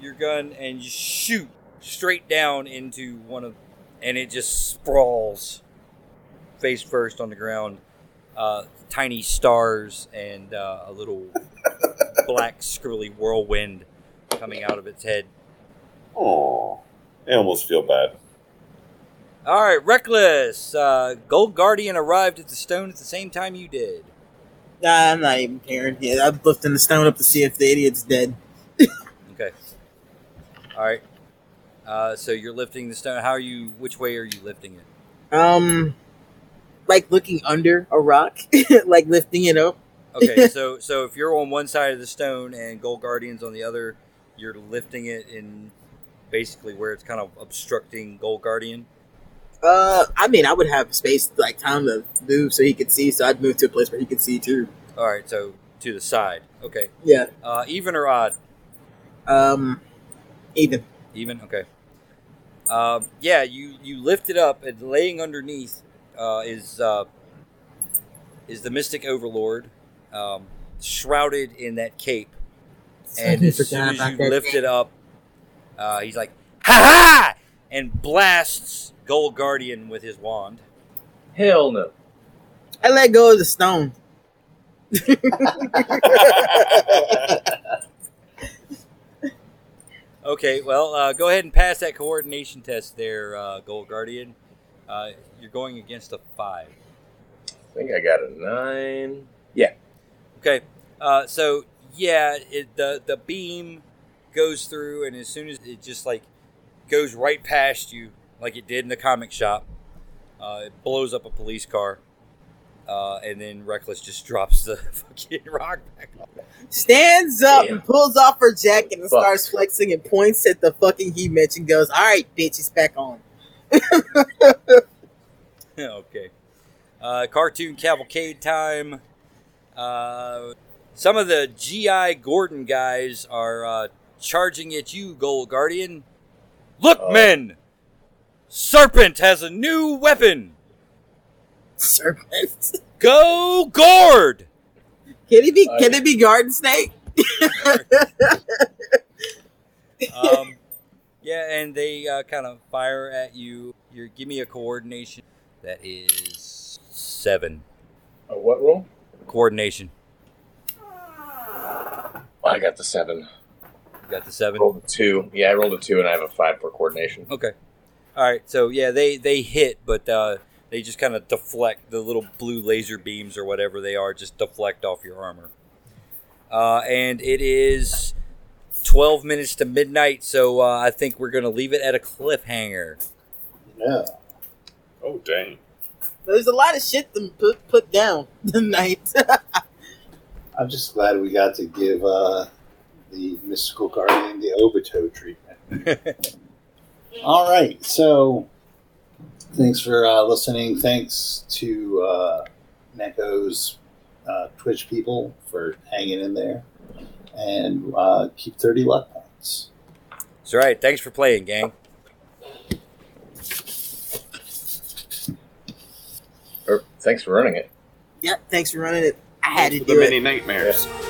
your gun and you shoot straight down into one of... And it just sprawls face first on the ground. Tiny stars and a little black, squirrely whirlwind coming out of its head. Oh, I almost feel bad. All right, Reckless. Gold Guardian arrived at the stone at the same time you did. Nah, I'm not even caring. Yeah, I'm lifting the stone up to see if the idiot's dead. Okay. All right. So you're lifting the stone. How are you? Which way are you lifting it? Like looking under a rock, like lifting it up. Okay, so if you're on one side of the stone and Gold Guardian's on the other, you're lifting it in basically where it's kind of obstructing Gold Guardian. I mean, I would have space, like time to move so he could see. So I'd move to a place where he could see too. All right, so to the side. Okay. Yeah. Even or odd? Even. Even? Okay. Yeah, you lift it up, and laying underneath is the Mystic Overlord, shrouded in that cape. And as soon as you lift it up, he's like, ha ha! And blasts Gold Guardian with his wand. Hell no. I let go of the stone. Okay, well, go ahead and pass that coordination test there, Gold Guardian. You're going against a 5. I think I got a 9. Yeah. Okay, so, yeah, the beam goes through, and as soon as it just, like, goes right past you, like it did in the comic shop, it blows up a police car, and then Reckless just drops the fucking rock back off. Stands up and pulls off her jacket and starts flexing and points at the fucking He-Mensch and goes, all right, bitch, it's back on. Okay. Cartoon cavalcade time. Some of the G.I. Gordon guys are charging at you, Gold Guardian. Look, men! Serpent has a new weapon! Serpent? Go Gord! Can it be Garden Snake? Yeah, and they kind of fire at you. Give me a coordination. That is 7. A what roll? Coordination. I got the 7. You got the 7? Rolled a 2. Yeah, I rolled a 2, and I have a 5 for coordination. Okay. All right. So yeah, they hit, but. They just kind of deflect the little blue laser beams or whatever they are, just deflect off your armor. And it is 12 minutes to midnight, so I think we're going to leave it at a cliffhanger. Yeah. Oh, dang. There's a lot of shit to put down tonight. I'm just glad we got to give the Mystical Guardian the Obito treatment. All right, so thanks for listening. Thanks to Neko's Twitch people for hanging in there. And keep 30 luck points. That's right. Thanks for playing, gang. Or thanks for running it. Yep, thanks for running it. I had to do it. Many nightmares. Yeah.